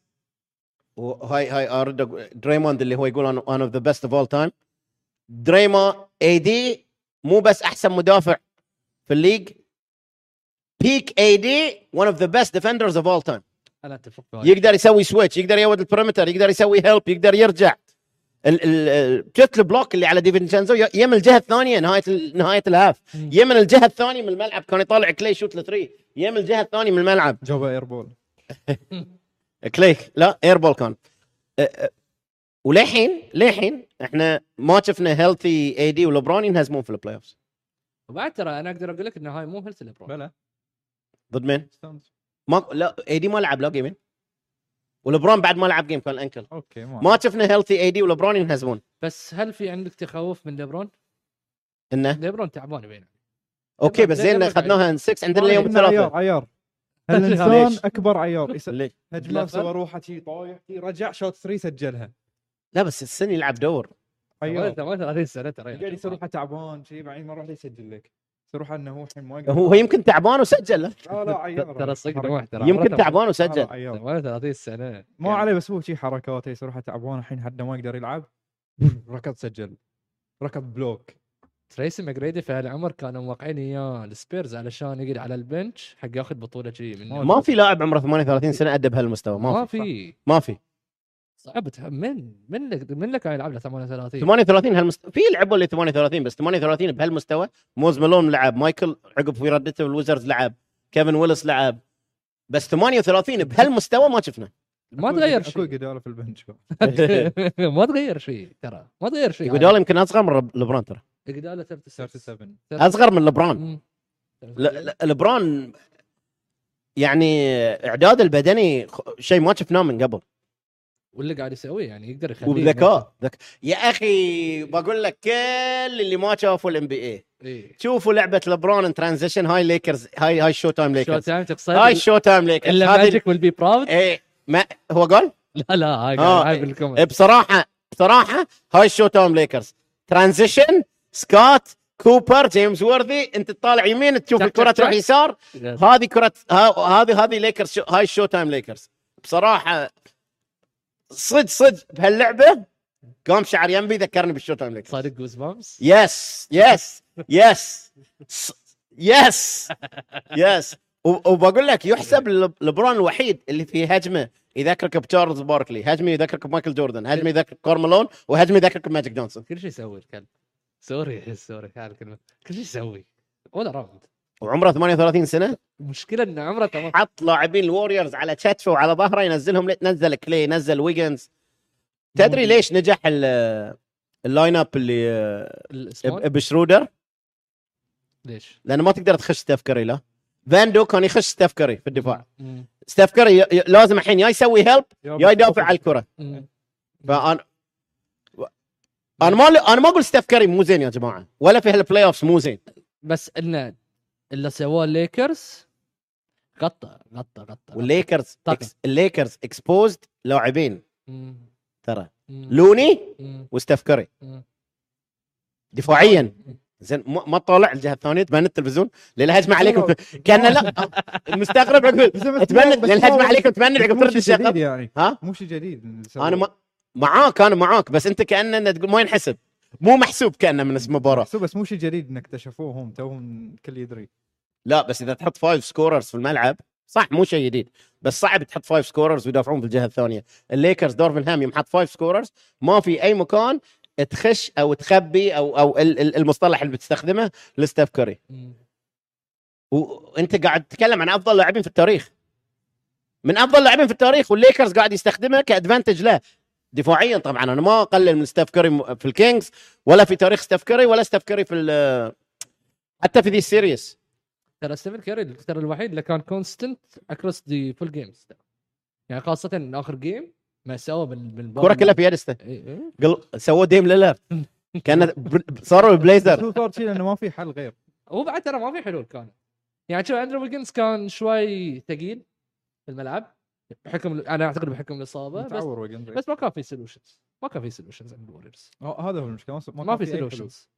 هاي ارد دريموند اللي هو يقول one of the best of all time. دريموند اي دي مو بس احسن مدافع في الليج، بيك اي دي one of the best defenders of all time. انا اتفق معك. يقدر يسوي سويتش، يقدر يود البريمتر، يقدر يسوي هيلب، يقدر يرجع. جت البلوك اللي على ديفينشينزو يم الجهه الثانيه نهايه الهاف، يم الجهه الثانيه من الملعب كان يطالع كلي شوت لثري، يم الجهه الثانيه من الملعب جابها ايربول كلي لا ايربول كان. ولحين احنا ما شفنا هيلثي اي دي ولبرون ينهزمون في البلاي اوفز. وبعد ترى انا اقدر اقول لك ان هاي مو هيلثي لبرون. بلا ضد مين؟ ما لا اي دي ما لعب لا جيمين، ولبرون بعد ما لعب جيم كان انكل. اوكي ما شفنا هيلثي اي دي ولبرون ينهزمون. بس هل في عندك تخوف من لبرون؟ انه لبرون تعبان بينه. اوكي بس زين اخذناها ان 6 عندنا اليوم الثلاثاء. عيار الانسان اكبر عيار. هجمه سوى روحه شي طايح رجع شوت 3 سجلها. لا بس السن يلعب دور. ايوه 30 سنه ترى قاعد يصير روحه تعبان شي بعدين ما راح يسجل لك. صراحه انه الحين ما يقدر، هو يمكن تعبان وسجل. لا عيار ترى صدق يمكن تعبان وسجل 30 سنه ما عليه، بس هو شي حركاته صراحه تعبان الحين حد ما يقدر يلعب. ركض سجل، ركض بلوك. تريسي ماجريدي في هالعمر كانوا موقعين اياه السبيرز علشان يقعد على البنش حق ياخذ بطوله شي. ما في لاعب عمره 38 سنه ادى بهالمستوى. ما في صعب. من لك يلعب له 38 هالمستوى. في لعبوا اللي 38 بس 38 بهالمستوى. موز مالون لعب، مايكل عقب في ردته الويزرز لعب، كيفن ويلس لعب، بس 38 بهالمستوى ما شفنا. ما تغير شيء. اكو قداله في البنش ما تغير شيء ترى، ما تغير شيء. قداله يمكن اصغر من لبران ترى. قداله 37 اصغر من لبران. لبران يعني اعداد البدني شيء ما شفناه من قبل، واللي قاعد يسويه يعني يقدر يخليه وذكاء. يا اخي بقول لك كل اللي ما شافوا الام بي اي شوفوا لعبه لبرون ترانزيشن. هاي ليكرز، هاي شو تايم ليكرز، هاي شو تايم ليكرز. هذا ويل بي براود. اي ما هو قال لا هاي بالكم. بصراحه هاي شو تايم ليكرز. ترانزيشن سكوت كوبر جيمس وورثي، انت تطالع يمين تشوف الكره تروح يسار. هذه كره، هذه ليكرز. هاي شو تايم ليكرز بصراحه صدق بهاللعبه قام شعر ينبي ذكرني بالشوت تايم ليكرز. صادق جوز بامس. يس وبقول لك يحسب لبرون الوحيد اللي في هجمه يذكرك بتشارلز باركلي، هجمه يذكرك بمايكل جوردن، هجمه يذكرك كارملون، وهجمه يذكرك بماجيك جونسون. كل شيء يسوي الكلب. سوري هالكلمه. كل شيء يسوي ولا راوند. وعمره 38 سنه. مشكلة ان عمره حط لاعبين الوارييرز على كتفه وعلى ظهره ينزلهم. نزل كلي، نزل ويجنز. تدري ليش نجح اللاين اب اللي بشرودر؟ ليش؟ لانه ما تقدر تخش ستيف كاري. لا فاندو كان يخش ستيف كاري في الدفاع. ستيف كاري لازم الحين يا يسوي هيلب يا يدافع على الكره. انا ما اقول ستيف كاري مو زين يا جماعه، ولا في هالبلاي اوفز مو زين، بس انه اللي سواه الليكرز غطى. والليكرز الليكرز اكسبوزد لاعبين ترى، لوني وستيف كاري دفاعيا. زين ما طالع الجهه الثانيه تبنى التلفزيون للهجمه عليكم كان. لا مستغرب عقب تبنى للهجمه عليكم، تبنى عقب ترد الشغل يعني. ها مو شيء جديد. انا معاك، بس انت كانه تقول ما ينحسب، مو محسوب كأنه من اسم مباراة. بس مو شيء جديد انك اكتشفوهم توهم كل يدري. لا بس اذا تحط 5 سكوررز في الملعب صح مو شيء جديد، بس صعب تحط 5 سكوررز ويدافعون في الجهه الثانيه. الليكرز دارفن هام يمحط 5 سكوررز، ما في اي مكان تخش او تخبي او المصطلح اللي بتستخدمه لستيف كاري. وانت قاعد تتكلم عن افضل لاعبين في التاريخ، من افضل لاعبين في التاريخ، والليكرز قاعد يستخدمها كادفانتج له دفاعيا. طبعا انا ما اقلل من ستيف كاري في الكينجز، ولا في تاريخ ستيف كاري، ولا ستيف كاري في حتى في ذي السيريس. ترى ستيف كاري ترى الوحيد اللي كان كونستنت اكروس دي فول جيمز يعني، خاصه اخر جيم ما سوى بالكره كلها في يدسته. سوى ديم ليلر كان صاروا البليزر. شو صار شيء لانه ما في حل غير. وبعد ترى ما في حلول كان يعني. شوف اندرو ويجنز كان شوي ثقيل في الملعب بحكم، انا اعتقد بحكم الاصابه، بس ما كان في سولوشنز، عند الوريرز. هذا هو المشكله، ما في سولوشنز.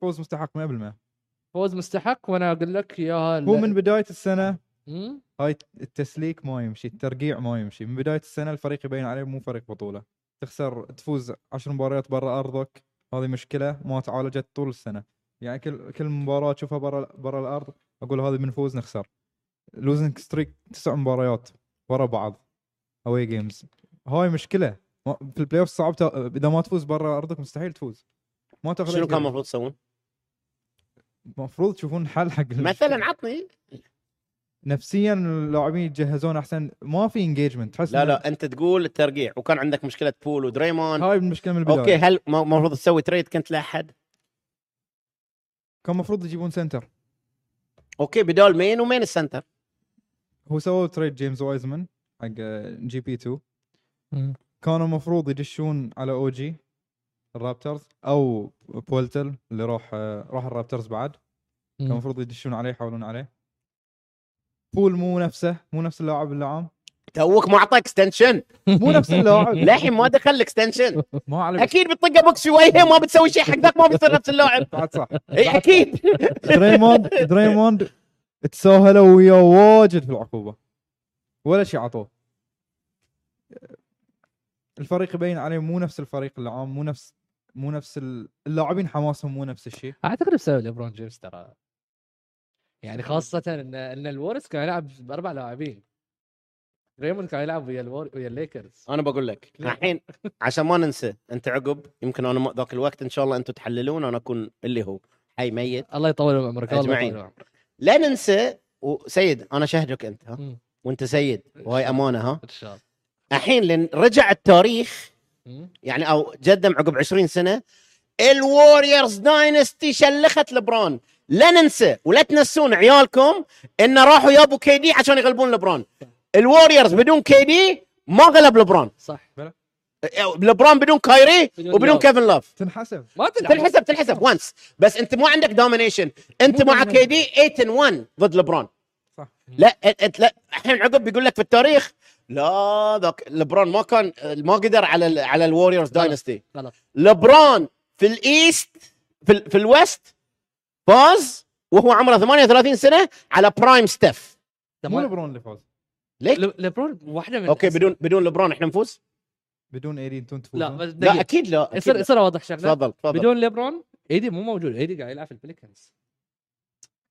فوز مستحق 100%. فوز مستحق. وانا اقول لك ياها هو من بدايه السنه هاي التسليك ما يمشي، الترقيع ما يمشي. من بدايه السنه الفريق يبين عليه مو فريق بطوله، تخسر تفوز 10 مباريات برا ارضك هذه مشكله ما تعالجت طول السنه. يعني كل مباراه تشوفها برا الارض اقول هذه بنفوز نخسر. لوزنج ستريك 9 مباريات ورا بعض اوي جيمز، هاي مشكله في البلاي اوف. صعب اذا ما تفوز برا ارضك مستحيل تفوز. ما تاخذ شنو كان المفروض تسوون؟ المفروض تشوفون حل حق مثلا عطني نفسيا اللاعبين يتجهزون احسن. ما في انجيجمنت تحس. لا انت تقول الترقيع وكان عندك مشكله بول ودريمون، هاي المشكله من البدايه. اوكي هل المفروض تسوي تريد كنت لاحد؟ كان المفروض يجيبون سنتر. اوكي بدال مين ومين السنتر؟ هو سووا تريد جيمس وايزمان حق جي بي 2. كانوا المفروض يدشون على او جي الرابترز او بولتل اللي راح الرابترز بعد. كان المفروض يدشون عليه يحاولون عليه. بول مو نفس اللاعب اللي عام توك ما اعطاك اكستنشن، مو نفس اللاعب للحين ما دخل لك اكستنشن. اكيد بتطقه بوكس شويه ما بتسوي شيء حق ذاك، ما بيصير نفس اللاعب بعد صح. اي اكيد. دريموند تساهلوا وياه واجد في العقوبه ولا شيء عطوه. الفريق يبين عليه مو نفس الفريق اللي عام، مو نفس اللاعبين حماسهم مو نفس الشيء. اعتقد بسبب لبرون جيمس ترى، يعني خاصة إن الوارييرز كان يلعب بأربع لاعبين. دريموند كان يلعب ويا الليكرز. أنا بقول لك الحين عشان ما ننسى، أنت عقب يمكن أنا ذاك الوقت إن شاء الله أنتم تحللون أنا أكون اللي هو حي ميت. الله يطول عمرك أجمعين. لا ننسى وسيد أنا شهدك أنت ها وأنت سيد وهي أمانة ها. إن شاء الله. الحين لين رجع التاريخ يعني أو جدم عقب 20 سنة الوارييرز داينستي شلخت لبرون. لا ننسى ولا تنسون عيالكم ان راحوا يابو كيدي عشان يغلبون لبرون. الوارييرز بدون كيدي ما غلب لبرون صح. لبرون بدون كايري وبدون كيفن لاف تنحسب وانس. بس انت ما عندك دومينيشن، انت مع كيدي 8-1 ضد لبرون صح. لا الحين عقب بيقول لك في التاريخ لا ذاك لبرون ما قدر على الوارييرز داينستي. لبرون في الايست في الويست فاز وهو عمره 38 سنه على برايم ستيف. مو لبرون اللي فاز. ليك لبرون واحده من اوكي بدون لبرون احنا نفوز بدون ايدي انتم تفوزون. لا اكيد لا يصير واضح شكله. تفضل. بدون لبرون ايدي مو موجود، ايدي قاعد يلعب في البليكنز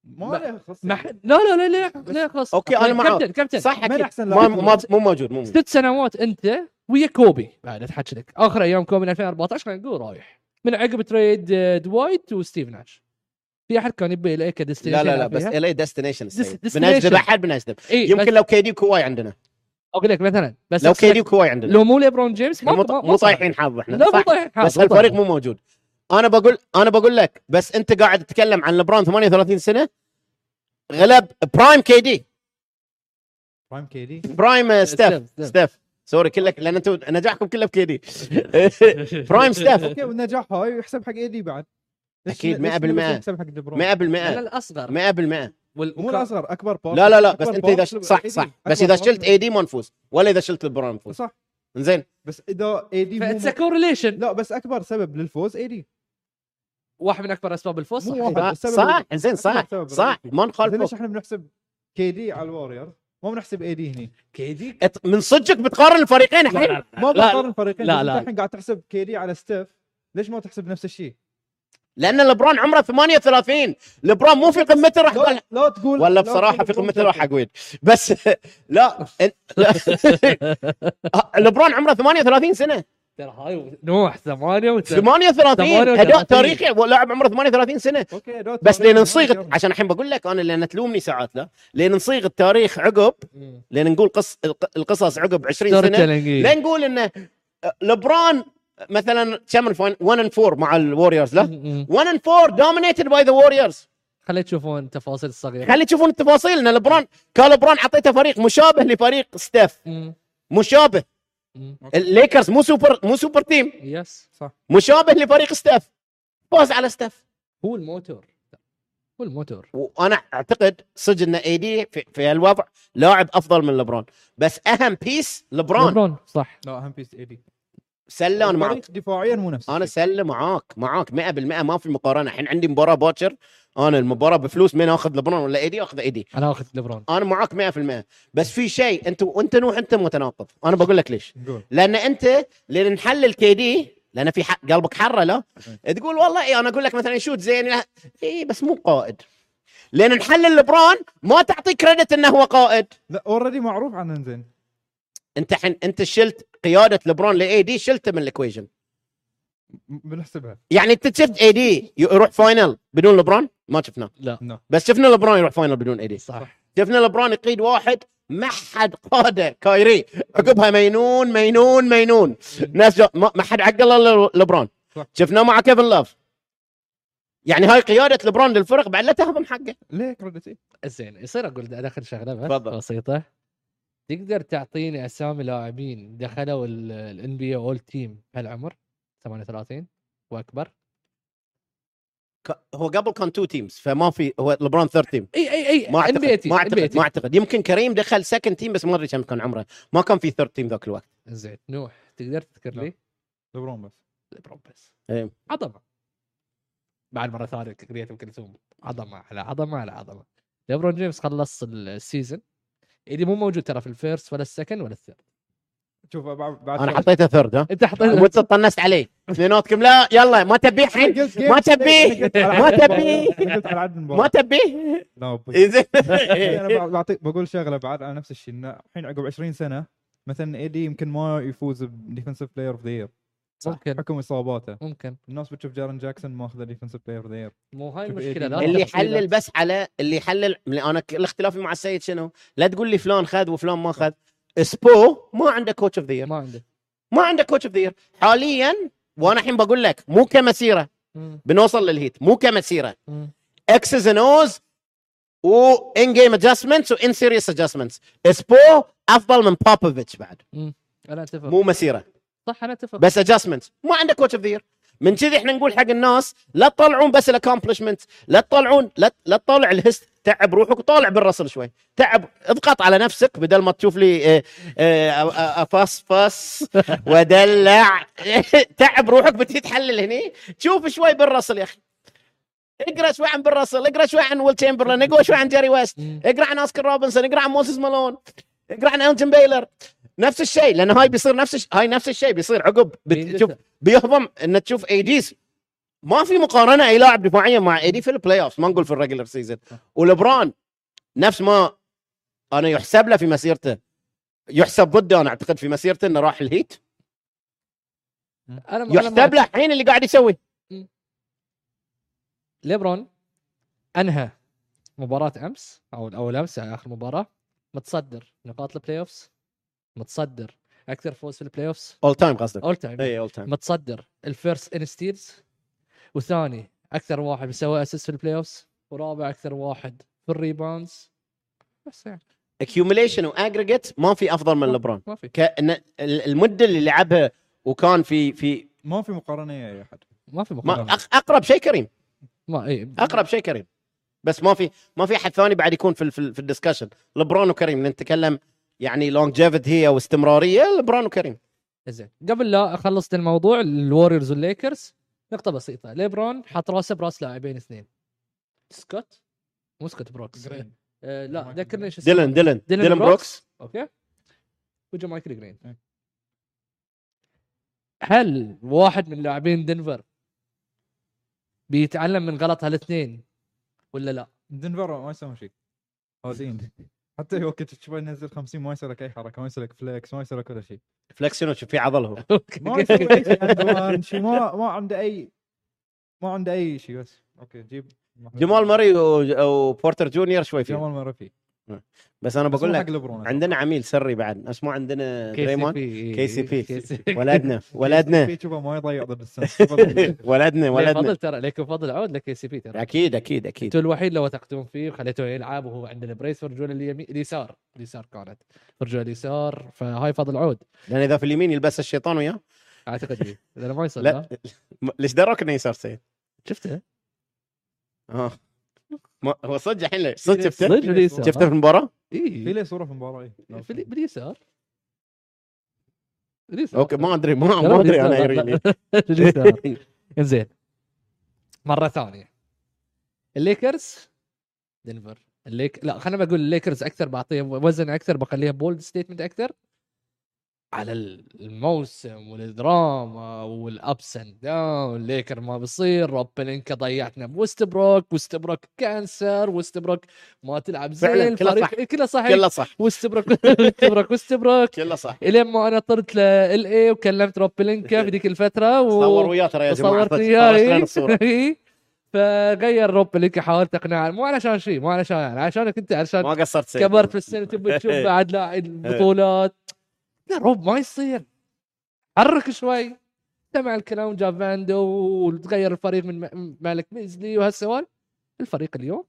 ما له خص. لا خص. اوكي انا معك كابتن صح اكيد مو موجود 6 سنوات انت ويا كوبي بعد تحكي لك اخر ايام كوبي 2014 كان يقول رايح من عقب تريد دوايت وستيف ناش. في أحد كان يبي إليه كديستينيشن؟ لا بس إليه ديستينيشن بنجذب أحد بنجذب إيه؟ يمكن لو كيدي كواي عندنا أقول لك مثلا بس لو كيدي كواي عندنا لو مو لبرون جيمس مو طايحين حظ إحنا صح حظ. بس الفريق مو موجود. أنا بقول لك بس أنت قاعد تتكلم عن لبرون 38 سنة غلب برايم ستيف سوري كلك لأن أنتم نجاحكم كله بكيدي برايم ستيف. أوكي والنجاح هاي يحسب حق إيدي بعد أكيد 100% 100% مو الأصغر أكبر بار. لا بس أنت إذا صح بس إذا شلت AD ما نفوز ولا إذا شلت لبرون نفوز صح. إنزين بس إذا AD لا بس أكبر سبب للفوز AD واحد من أكبر أسباب الفوز صح. إنزين صح ما نخالفه. ليش إحنا بنحسب KD على الوارييرز ما بنحسب AD هني؟ KD من صدقك بتقارن الفريقين الحين؟ ما بقارن الفريقين. لا الحين قاعد تحسب KD على ستيف ليش ما تحسب نفس الشيء؟ لأن لبرون عمره 38. لبرون مو في قمته راح لا تقول ولا بصراحة في قمته راح أقويد بس لا لبرون عمره 38 سنة ترى هاي نوح 38 أداء تاريخي ولاعب عمره 38 سنة. بس لين نصيغ عشان الحين بقول لك أنا لأن تلومني ساعات لا لين نصيغ التاريخ عقب لين نقول القصص عقب 20 سنة لين نقول إن لبرون مثلا كم 1-4 مع الوارييرز لا 1-4 dominated by the warriors. خليت تشوفون التفاصيل الصغيره ان لبرون كالبرون اعطيته فريق مشابه لفريق ستيف مشابه. الليكرز مو سوبر تيم يس صح مشابه لفريق ستيف فاز على ستيف. هو الموتور وانا اعتقد صدق ان اي دي في هالوضع لاعب افضل من لبرون بس اهم بيس لبرون صح. لا اهم بيس اي دي سلان معك دفاعيا مو نفس. انا سله معاك 100% ما في مقارنه. الحين عندي مباراه باكر انا المباراه بفلوس، مين اخذ لبرون ولا ايدي؟ اخذ ايدي. انا اخذ لبرون. انا معاك 100%، بس في شيء انت نوح انت متناقض. انا بقول لك ليش، لان انت لنحلل كيدي، لان في قلبك حره له تقول والله ايه. انا اقول لك مثلا شوت زين ايه بس مو قائد، لان نحلل لبرون ما تعطي كريدت انه هو قائد، لا اوريدي معروف عنه زين. انت حين انت شلت قياده لبرون لاي دي، شلته من الاكويشن بنحسبها. يعني انت شفت اي دي يروح فاينل بدون لبرون؟ ما شفناه. لا، بس شفنا لبرون يروح فاينل بدون اي دي، صح. شفنا لبرون يقيد واحد ما حد قاده، كايري عقبها مينون ناس ما حد عقل الا لبرون. شفناه مع كيفن لاف. يعني هاي قياده لبرون للفرق، بعد لا تهضم حقه ليه كريدتي زين. يصير اقول داخل شغله بس بسيطه، تقدر تعطيني اسامي لاعبين دخلوا الان بي اول تيم هالعمر 38 واكبر؟ هو قبل كان 2 تيمز، فما في. هو لبرون 3 تيم. اي ما اعتقد يمكن كريم دخل سكند تيم، بس ما ادري كم كان عمره، ما كان في 3 تيم ذاك الوقت. زين نوح تقدر تذكر لي؟ لبرون بس اي عظمه. بعد مره ثانيه كريت كلثوم، عظمه على عظمه على عظمه. لبرون جيمس خلص السيزون اللي مو موجود ترى في الفيرست ولا السكند ولا الثيرد. شوف بعد انا حطيته ثرد. ها انت حطيته وانت طنست عليه اثنيناتكم. لا يلا ما تبيه لا زين. انا بعطيك بقول شغله بعد على نفس الشيء، انه الحين عقب 20 سنه مثلا ايدي يمكن ما يفوز بديفنسيف بلاير اوف ذا يير، حكم اصاباته. ممكن الناس بتشوف جارن جاكسون ماخذ ديفنسيف بلاير اوف ذا يير، مو هاي المشكله. لا اللي يحلل بس على اللي يحلل. انا اختلافي مع السيد شنو؟ لا تقول لي فلان خذ وفلان ما خذ. سبو ما عنده كوتش اوف ذا يير، ما عنده كوتش اوف ذا يير حاليا. وانا الحين بقول لك مو كمسيره، بنوصل للهيت مو كمسيره، اكسز اند اوز وان جيم ادجستمنتس وان سيريس ادجستمنتس. سبو افضل من بوبوفيتش بعد. انا اتفق، مو مسيره صح، انا اتفق، بس ادجستمنتس. ما عنده كوتش اوف ذا يير. من كذي احنا نقول حق الناس لا تطلعون بس الاكمبلشمنت، لا تطلع الهست. تعب روحك وطالع بالرسل شوي، تعب، اضغط على نفسك بدل ما تشوف لي افصفص ودلع. تعب روحك بتجي تحلل هني، شوف شوي بالرسل يا اخي، اقرا شوي عن بالرسل، اقرا شوي عن ويل تشامبرلين، اقرا شوي عن جيري ويست، اقرا عن اسكر روبنسون، اقرا عن موسيس مالون، اقرا عن ألجن بايلر. نفس الشيء، لان هاي بيصير هاي نفس الشيء بيصير عقب بتشوف بيهضم ان تشوف ايديز. ما في مقارنه اي لاعب دفاعيا مع ايدي في البلاي اوفز، ما نقول في الريجولر سيزون. ولبران نفس ما انا يحسب له في مسيرته، يحسب ضده. انا اعتقد في مسيرته انه راح الهيت، انا يحسب له الحين اللي قاعد يسوي. ليبرون انهى مباراه امس او امس اخر مباراه متصدر نقاط البلاي اوفز، متصدر اكثر فوز في البلاي اوفز اول تايم. قصدك اول تايم؟ اي اول تايم. متصدر الفيرست ان ستيلز، وثاني اكثر واحد بيسوي اسيست في البلاي اوفز، ورابع اكثر واحد في الريباوندز. بس يعني اكيوميليشن واجريجيت ما في افضل من لبرون. المده اللي لعبها وكان في ما في مقارنه يا احد، ما في مقارنه. ما اقرب شيء كريم، ما اي اقرب شيء كريم، بس ما في احد ثاني بعد يكون في الدسكشن. لبرون وكريم نتكلم يعني لونجيفيتي هي واستمراريه. لبرون وكريم. زين قبل لا اخلص الموضوع الواريرز والليكرز، نقطة بسيطة. ليبرون حط راسه براس لاعبين اثنين، سكوت مو سكوت بروكس، جرين. لا ذكرني ايش اسمه، ديلن بروكس. اوكي، وجمايكل جرين. هل واحد من لاعبين دنفر بيتعلم من غلط هالاثنين ولا لا؟ دنفر ما يسوون شيء هادين. حتى يوكيتش شوي ينزل 50 ما يسوي لك اي حركه، ما يسوي لك فليكس، ما يسوي لك ولا شيء. فليكس شنو؟ شوف في عضل هو ما يسوي اي شيء، ما عنده اي شيء. بس اوكي جيب جمال موري وبورتر جونيور شوي فيه، جمال موري فيه. بس انا بقول لك عندنا عميل سري بعد، بس مو عندنا دريموند. كي سي بي ولدنا شوفه ما يضيع ضد السنس. ولدنا فضل ترى لكم، فضل عود لك كي سي بي ترى. اكيد انتوا الوحيد لو تقتون فيه وخليته يلعب وهو عند البريس ورجوله اليسار كانت رجوله اليسار، فهاي فضل عود. لان اذا في اليمين يلبس الشيطان وياه اعتقد اذا ما يصل. لا ليش دراك انه يسار سيد؟ شفته ما هو صدق الحين، صدق شفته في المباراه. في لي صوره في المباراه باليسار. اوكي ما ادري انا يريني. زين مره ثانيه الليكرز دنفر. لا خلينا بقول الليكرز اكثر، بعطيه وزن اكثر، بخليها بولد ستيتمنت اكثر على الموسم والدراما والابس اند داون. ليكر ما بيصير، روبلينكا ضيعتنا بوستبروك، وستبروك كانسر، وستبروك ما تلعب زي الفريق، كله صح كله صح، وستبروك كله صح. الين ما انا طرت لال اي وكلمت روبلينكا بديك الفتره وصور وياه، ترى يا جماعه صورت وياه، فغير روبلينكا حاولت اقنعه، مو علشان شيء، مو علشان يعني عشانك انت، عشان ما قصرت، كبرت في السن وتبي تشوف بعد لاعب بطولات. لا روب ما يصير، حرك شوي، سمع الكلام جاب فاندو وتغير الفريق من مالك ميزلي وهالسوال. الفريق اليوم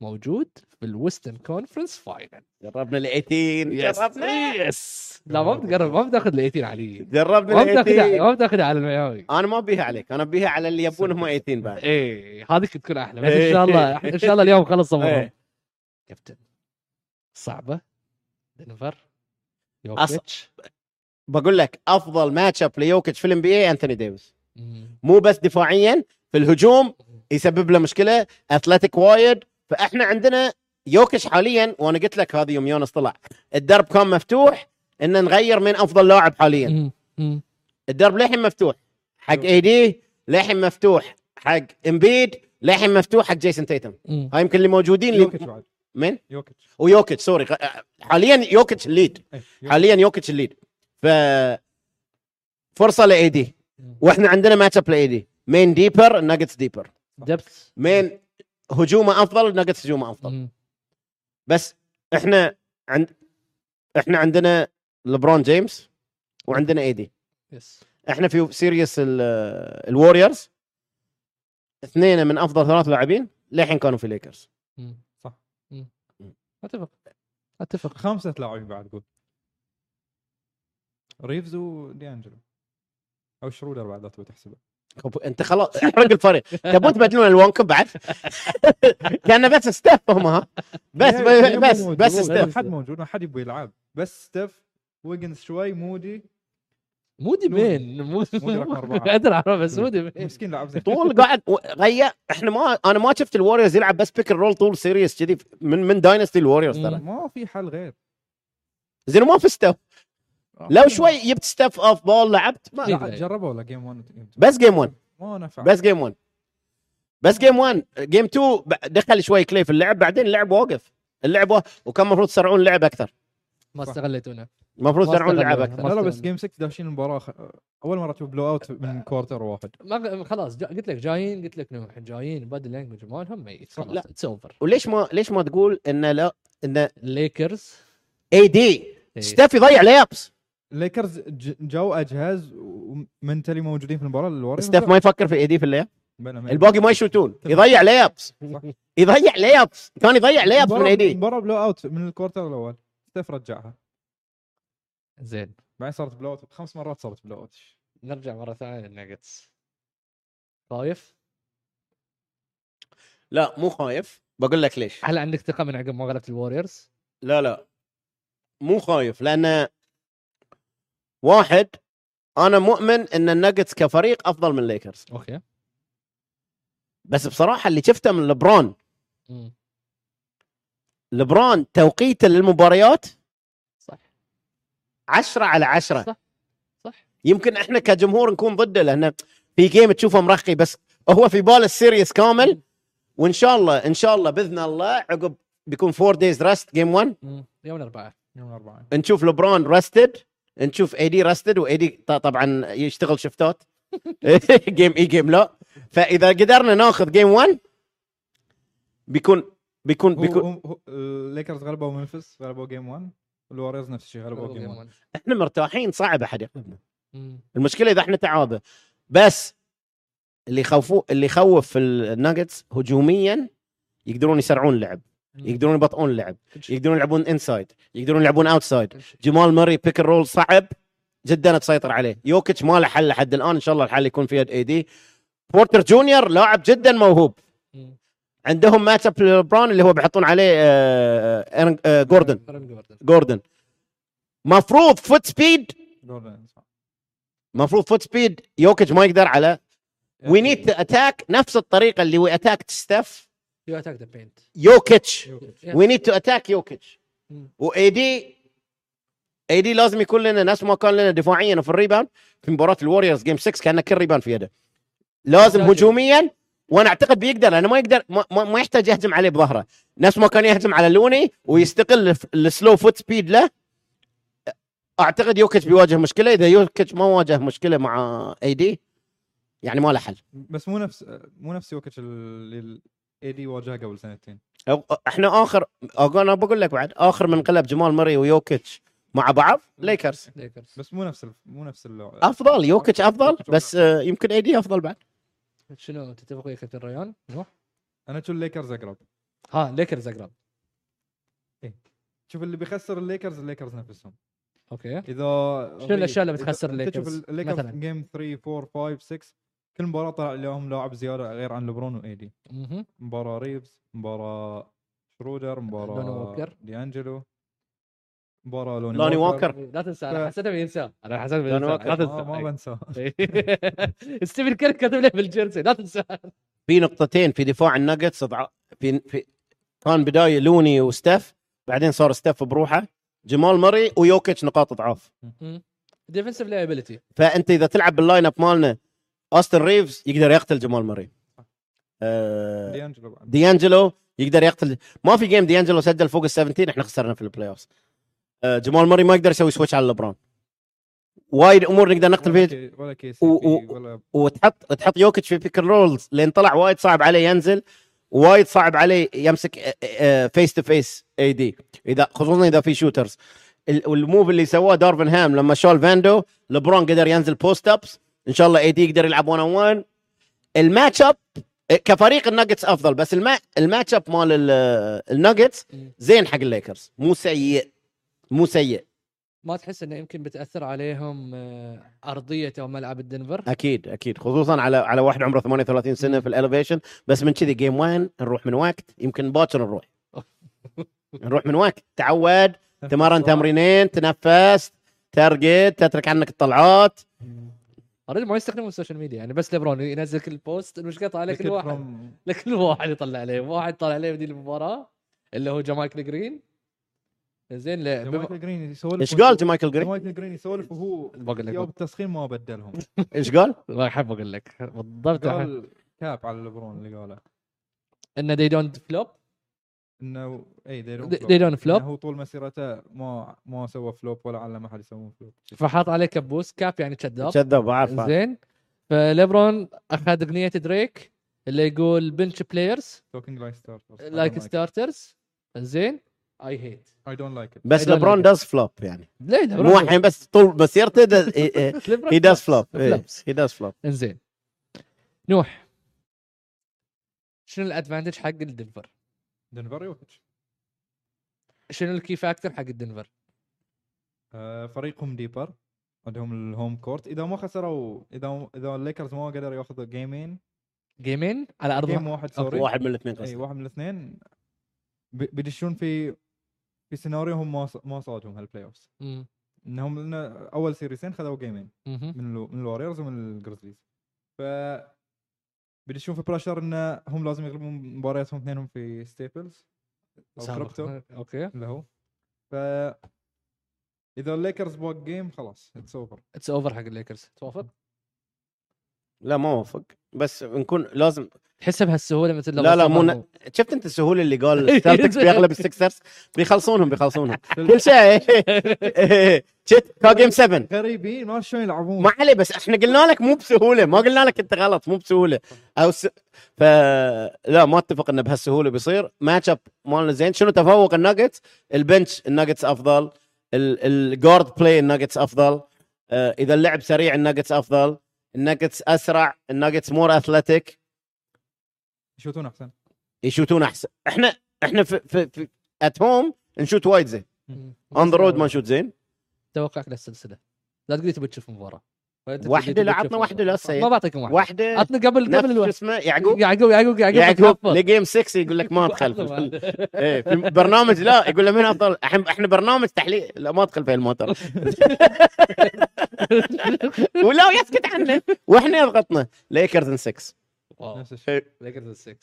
موجود في الويسترن كونفرنس فاينل، جربنا ال18، جربنا يس. لا ما بتقرب، ما بتاخذ ال18 علي، جربنا ال18، ما بتاخذ على المياوي، انا ما بيها عليك، انا بيها على اللي يبونهم 18 بعد. ايه هذيك تكون احلى بس. ان شاء الله ان شاء الله اليوم خلص صبرهم كابتن. صعبه دنفر، يوكيتش بقول لك افضل ماتش اب ليوكيتش في الام بي اي انتوني ديفيس، مو بس دفاعيا، في الهجوم يسبب له مشكله، اثليتيك وايد. فاحنا عندنا يوكيتش حاليا، وانا قلت لك هذا يوم يونس طلع الدرب كان مفتوح ان نغير من افضل لاعب حاليا. الدرب للحين مفتوح حق اي دي، للحين مفتوح حق امبيد، للحين مفتوح حق جيسون تايتوم. هاي يمكن اللي موجودين اللي من يوكيتش ويوكيتش سوري حاليا يوكيتش الليد، حاليا يوكيتش الليد. ف فرصه لايدي، واحنا عندنا ماتش اب لايدي، مين ديبر الناجتس ديبر، مين هجومه افضل الناجتس هجومه افضل. بس احنا عندنا لبرون جيمس وعندنا ايدي. احنا في سيريس الوارييرز اثنين من افضل ثلاث لاعبين للحين كانوا في ليكرز. اتفق خمسه لاعبين بعد، قول ريفز وديانجلو او شرودر بعد، لا تبي تحسبه انت خلاص احرق الفريق. تبون تبدلون الوانكم بعد كانه بس ستيف فهمها، بس ستيف حد موجود، ما حد يبغى يلعب، بس ستيف ويجنز شوي، مودي مين رقم 4 قادر اعرف، بس مودي مسكين لاعب زين طول قاعد غير. احنا ما انا ما شفت الواريرز يلعب بس بيك الرول طول سيريس كذي من داينستي الواريرز، ترى ما في حل غير زين، ما في ستاف. لو شوي جبت ستاف اوف بول لعبت، ما جربوا ولا جيم 1 بس جيم 1 ما نفع، بس جيم 1 جيم 2 دخل شوي كلي في اللعب، بعدين اللعب واقف، اللعبه وكان المفروض يسرعون اللعب اكثر، ما استغليتونا، المفروض يسرعون اللعب اكثر. لا بس جيم 6 داشين المباراه، اول مره تشوف بلو اوت من كوارتر واحد، خلاص قلت لك جايين، قلت لك نروح جايين باد لانجوج مالهم ميت خلاص تسوفر. وليش ما تقول ان لا ان الليكرز اي دي ستيف يضيع ليابس، الليكرز جو اجهز ومنتلي موجودين في المباراه الواريرز، ستيف ما يفكر في اي دي في اللعب، الباقي ما يشوتون، يضيع ليابس، كان يضيع ليابس من اي دي. مباراه بلو اوت من الكوارتر الاول ستيف رجعها زين، بعدين صارت بلو اوت 5 مرات، صارت بلو اوت. نرجع مره ثانيه للناجتس، خايف؟ لا مو خايف، بقول لك ليش. هل عندك ثقه من عقب ما غلبت الواريرز؟ لا مو خايف، لان واحد انا مؤمن ان الناجتس كفريق افضل من الليكرز. اوكي، بس بصراحه اللي شفته من لبرون، توقيته للمباريات 10/10 صح. يمكن احنا كجمهور نكون ضده، لان في جيم تشوفه مرخي، بس هو في باله السيريس كامل. وان شاء الله باذن الله عقب بيكون 4 days رست جيم 1 يوم الاربعاء نشوف لبرون رستد، نشوف اي دي رستد، واي دي طبعا يشتغل شفتات جيم اي جيم لا. فاذا قدرنا ناخذ جيم 1 بيكون ليكرز غلبوا منفس، غلبوا جيم 1، الواريرز نفس الشيء غلبوا جيم 1، احنا مرتاحين، صعب احد يقلبنا. المشكله اذا احنا تعابه. بس اللي يخوف الناجتس هجوميا، يقدرون يسرعون اللعب، يقدرون يبطئون اللعب، يقدرون يلعبون انسايد، يقدرون يلعبون اوتسايد. جمال موري بيك الرول صعب جدا تسيطر عليه. يوكيتش ما له حل لحد الان، ان شاء الله الحل يكون في يد اي دي. بورتر جونيور لاعب جدا موهوب، عندهم ماتش اب لبرون اللي هو بيحطون عليه جوردن مفروض فوت سبيد، يوكيتش ما يقدر على وي نيد تو اتاك نفس الطريقه اللي وي اتاك ستيف يو اتاك ذا بينت يوكيتش وي نيد تو اتاك يوكيتش واي دي اي دي لازم يكون لنا ناس ما كان لنا دفاعيا في الريباوند في مباراه الوارييرز جيم 6 كان كل ريباوند في يده لازم هجوميا وانا اعتقد بيقدر لانه ما يقدر ما يحتاج يهجم عليه بظهره ناس ما كان يهجم على لوني ويستقل السلو فوت سبيد له اعتقد يوكيتش بيواجه مشكله اذا يوكيتش ما واجه مشكله مع اي دي يعني ما له حل بس مو نفس يوكيتش اللي اي دي واجهه قبل سنتين احنا اخر انا بقول لك بعد اخر من قلب جمال موري ويوكيتش مع بعض ليكرز بس مو نفس اللعبة. افضل يوكيتش افضل بس يمكن اي دي افضل بعد شنو تتفقوا يا كابتن ريان نروح انا تشوف ليكرز اقرب ليكرز اقرب إيه؟ شوف اللي بيخسر الليكرز نفسهم اوكي اذا شنو الاشياء اللي بتخسر الليكرز مثلا جيم 3 4 5 6 كل مباراه طلع لهم لاعب زياده غير عن لبرون وايدي مباراه ريفز مباراه شرودر مباراه ديانجلو مباراه لوني ووكر لا تنسى انا حسيت بينسى انا حسيت ما بنسى ستيف كاري كتب له بالجيرسي لا تنسى في نقطتين في دفاع الناجتس في كان بدايه لوني وستيف بعدين صار ستيف بروحه جمال موري ويوكيتش نقاط ضعف ديفنسيف لايبيليتي فانت اذا تلعب باللاين اب مالنا أوستن ريفز يقدر يقتل جمال موري ديانجلو يقدر يقتل ما في جيم ديانجلو سجل فوق ال17 احنا خسرنا في البلاي اوف جمال موري ما يقدر يسوي سويتش على لبرون وايد امور نقدر نقتل فيه وتحط يوكيتش في بيك رولز لين طلع وايد صعب عليه ينزل وايد صعب عليه يمسك فيس تو فيس اي دي اذا خصوصا اذا في شوترز والموف اللي سواه دارفن هام لما شال فاندو لبرون قدر ينزل بوست ابس ان شاء الله اي دي يقدر يلعب 1 اون 1 الماتش اب كفريق الناجتس افضل بس الماتش اب مال الناجتس زين حق الليكرز مو سيء ما تحس انه يمكن بتاثر عليهم ارضيه او ملعب الدنفر اكيد خصوصا على واحد عمره 38 سنه في الاليفيشن بس من كذي جيم 1 نروح من وقت يمكن باكر نروح من وقت تعود تمرن تمرينين تنفس تارجت تترك عنك الطلعات الرجل ما يستخدموا السوشيال ميديا يعني بس لبرون ينزل كل بوست المشكله طالع لك الواحد يطلع عليه واحد طالع عليه بدي المباراه اللي هو جمال غرين زين لا مايكل جرين يسولف ايش قال مايكل جرين يسولف وهو يوم التسخين ما بدلهم ايش قال ما احب اقول لك بالضبط قال كاب على لبرون اللي قاله ان they don't flop انه they don't flop هو طول مسيرته ما سوى فلوب ولا علم احد يسوون فلوب فحط عليه كبوس كاب يعني كذاب بعرف زين فلبرون اخذ اغنيه دريك اللي يقول بنش بلايرز لايك ستارترز زين I hate. I don't like it. بس لبرون does flop يعني. لا مو الحين بس طول مسيرته he does flop. He does flop. إنزين. نوح. شنو الأدفانتج حق الدنفر؟ دنفر يوكيتش. شنو الكي فاكتور حق الدنفر؟ فريقهم ديبر عندهم الهوم كورت إذا ما خسروا إذا الليكرز ما قدروا يأخذوا جيمين على أرضهم. جيم واحد من الاثنين قصدي. واحد من الاثنين بيدشون في سيناريو هم ما صادهم هالبلاي اوفز انهم اول سيريسين خذوا جيمين من الواريرز ومن الجريزليز ف بيدشون في بريشر ان هم لازم يغلبون مبارياتهم اثنينهم في ستيبلز او كريبتو اوكي اللي هو ف اذا الليكرز بوك جيم خلاص اتس اوفر حق الليكرز توافق لا ما وافق بس نكون لازم تحسب هالسهوله مثل لا مو شفت انت السهوله اللي قال السلتكس بيغلب السكسرز بيخلصونهم كل شيء جيم 7 غريبين ما شلون يلعبون ما عليه بس احنا قلنا لك مو بسهوله ما قلنا لك انت غلط مو بسهوله لا ما اتفق انه بهالسهوله بيصير ماتش اب مالنا زين شنو تفوق الناجتس البنش الناجتس افضل الجارد بلاي الناجتس افضل اذا اللعب سريع الناجتس افضل الناجتس اسرع الناجتس مور اثليتيك يشوتون احسن احنا في ات هوم نشوت وايد زين اون ذا رود ما نشوت زين توقعك للسلسله لا تقدر تبي تشوف مباراه واحدة، لا عطنا واحدة، لا ما بعطيكم واحدة، عطنا قبل الوقت يعقوب لجيم 6 يقول لك ما ادخل ايه في برنامج، لا يقول له مين افضل، احنا برنامج تحليل، لا ما ادخل في الموتر ولا يسكت عنه واحنا يضغطنا ليكرز 6. واو نفس الشيء ليكرز 6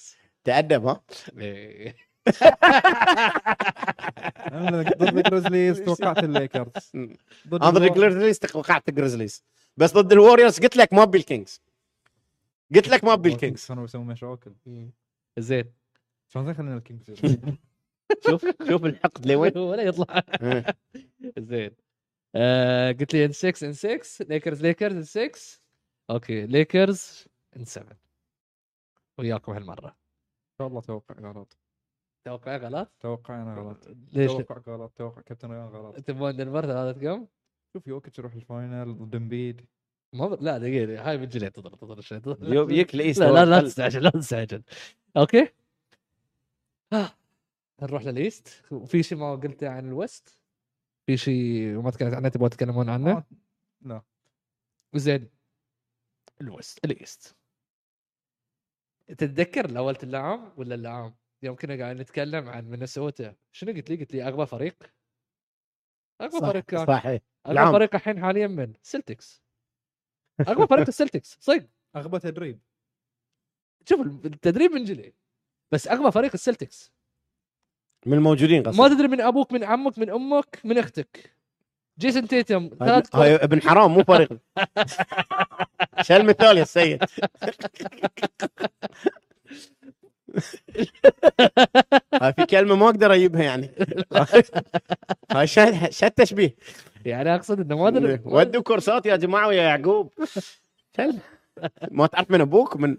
تأدب ها. انا ضد الجريزليز توقعت الليكرز، ضد الجريزليز توقعت الجريزليز، بس ضد الوارييرز قلت لك ما بالكينجز، قلت لك ما بالكينجز، كانوا يسوون مشاكل زين شلون خلينا الكينجز. شوف الحقد لوين ولا يطلع زين. قلت لي ان 6 ان 6 ليكرز ان 6 اوكي ليكرز ان 7 وياكم هالمره ان شاء الله. توقعي غلط ليش؟ توقع كابتن ريان غلط. تبون دنفر 3 كم؟ شوف يوكيتش يروح الفاينل ضد امبيد لا دقيقه هاي بتجي تضرب شيء يوك ليس. لا تستعجل اوكي. نروح لليست. وفي شيء ما قلته عن الوست؟ في شيء وما تكلمت عنه تبغوا تتكلمون عنه؟ لا زين. الوست اليست تتذكر الاول اللعام ولا اللعام يوم كنا قاعد نتكلم عن مينيسوتا شنو قلت لي اقوى فريق كان صحيح. اقوى فريق الحين حاليا من سلتكس، اقوى فريق السلتكس صدق، اقوى تدريب. شوف التدريب من جلي، بس اقوى فريق السلتكس من الموجودين قصدي. ما تدري من ابوك من عمك من امك من اختك. جيسون تايتوم ابن حرام مو فريق. شال مثال يا سيد. هاي في كلمة ما أقدر أجيبها يعني. هاي شا التشبيه يعني، أقصد إنه ما أدري. ودوا كورسات يا جماعة ويا يعقوب. ما تعرف من أبوك من.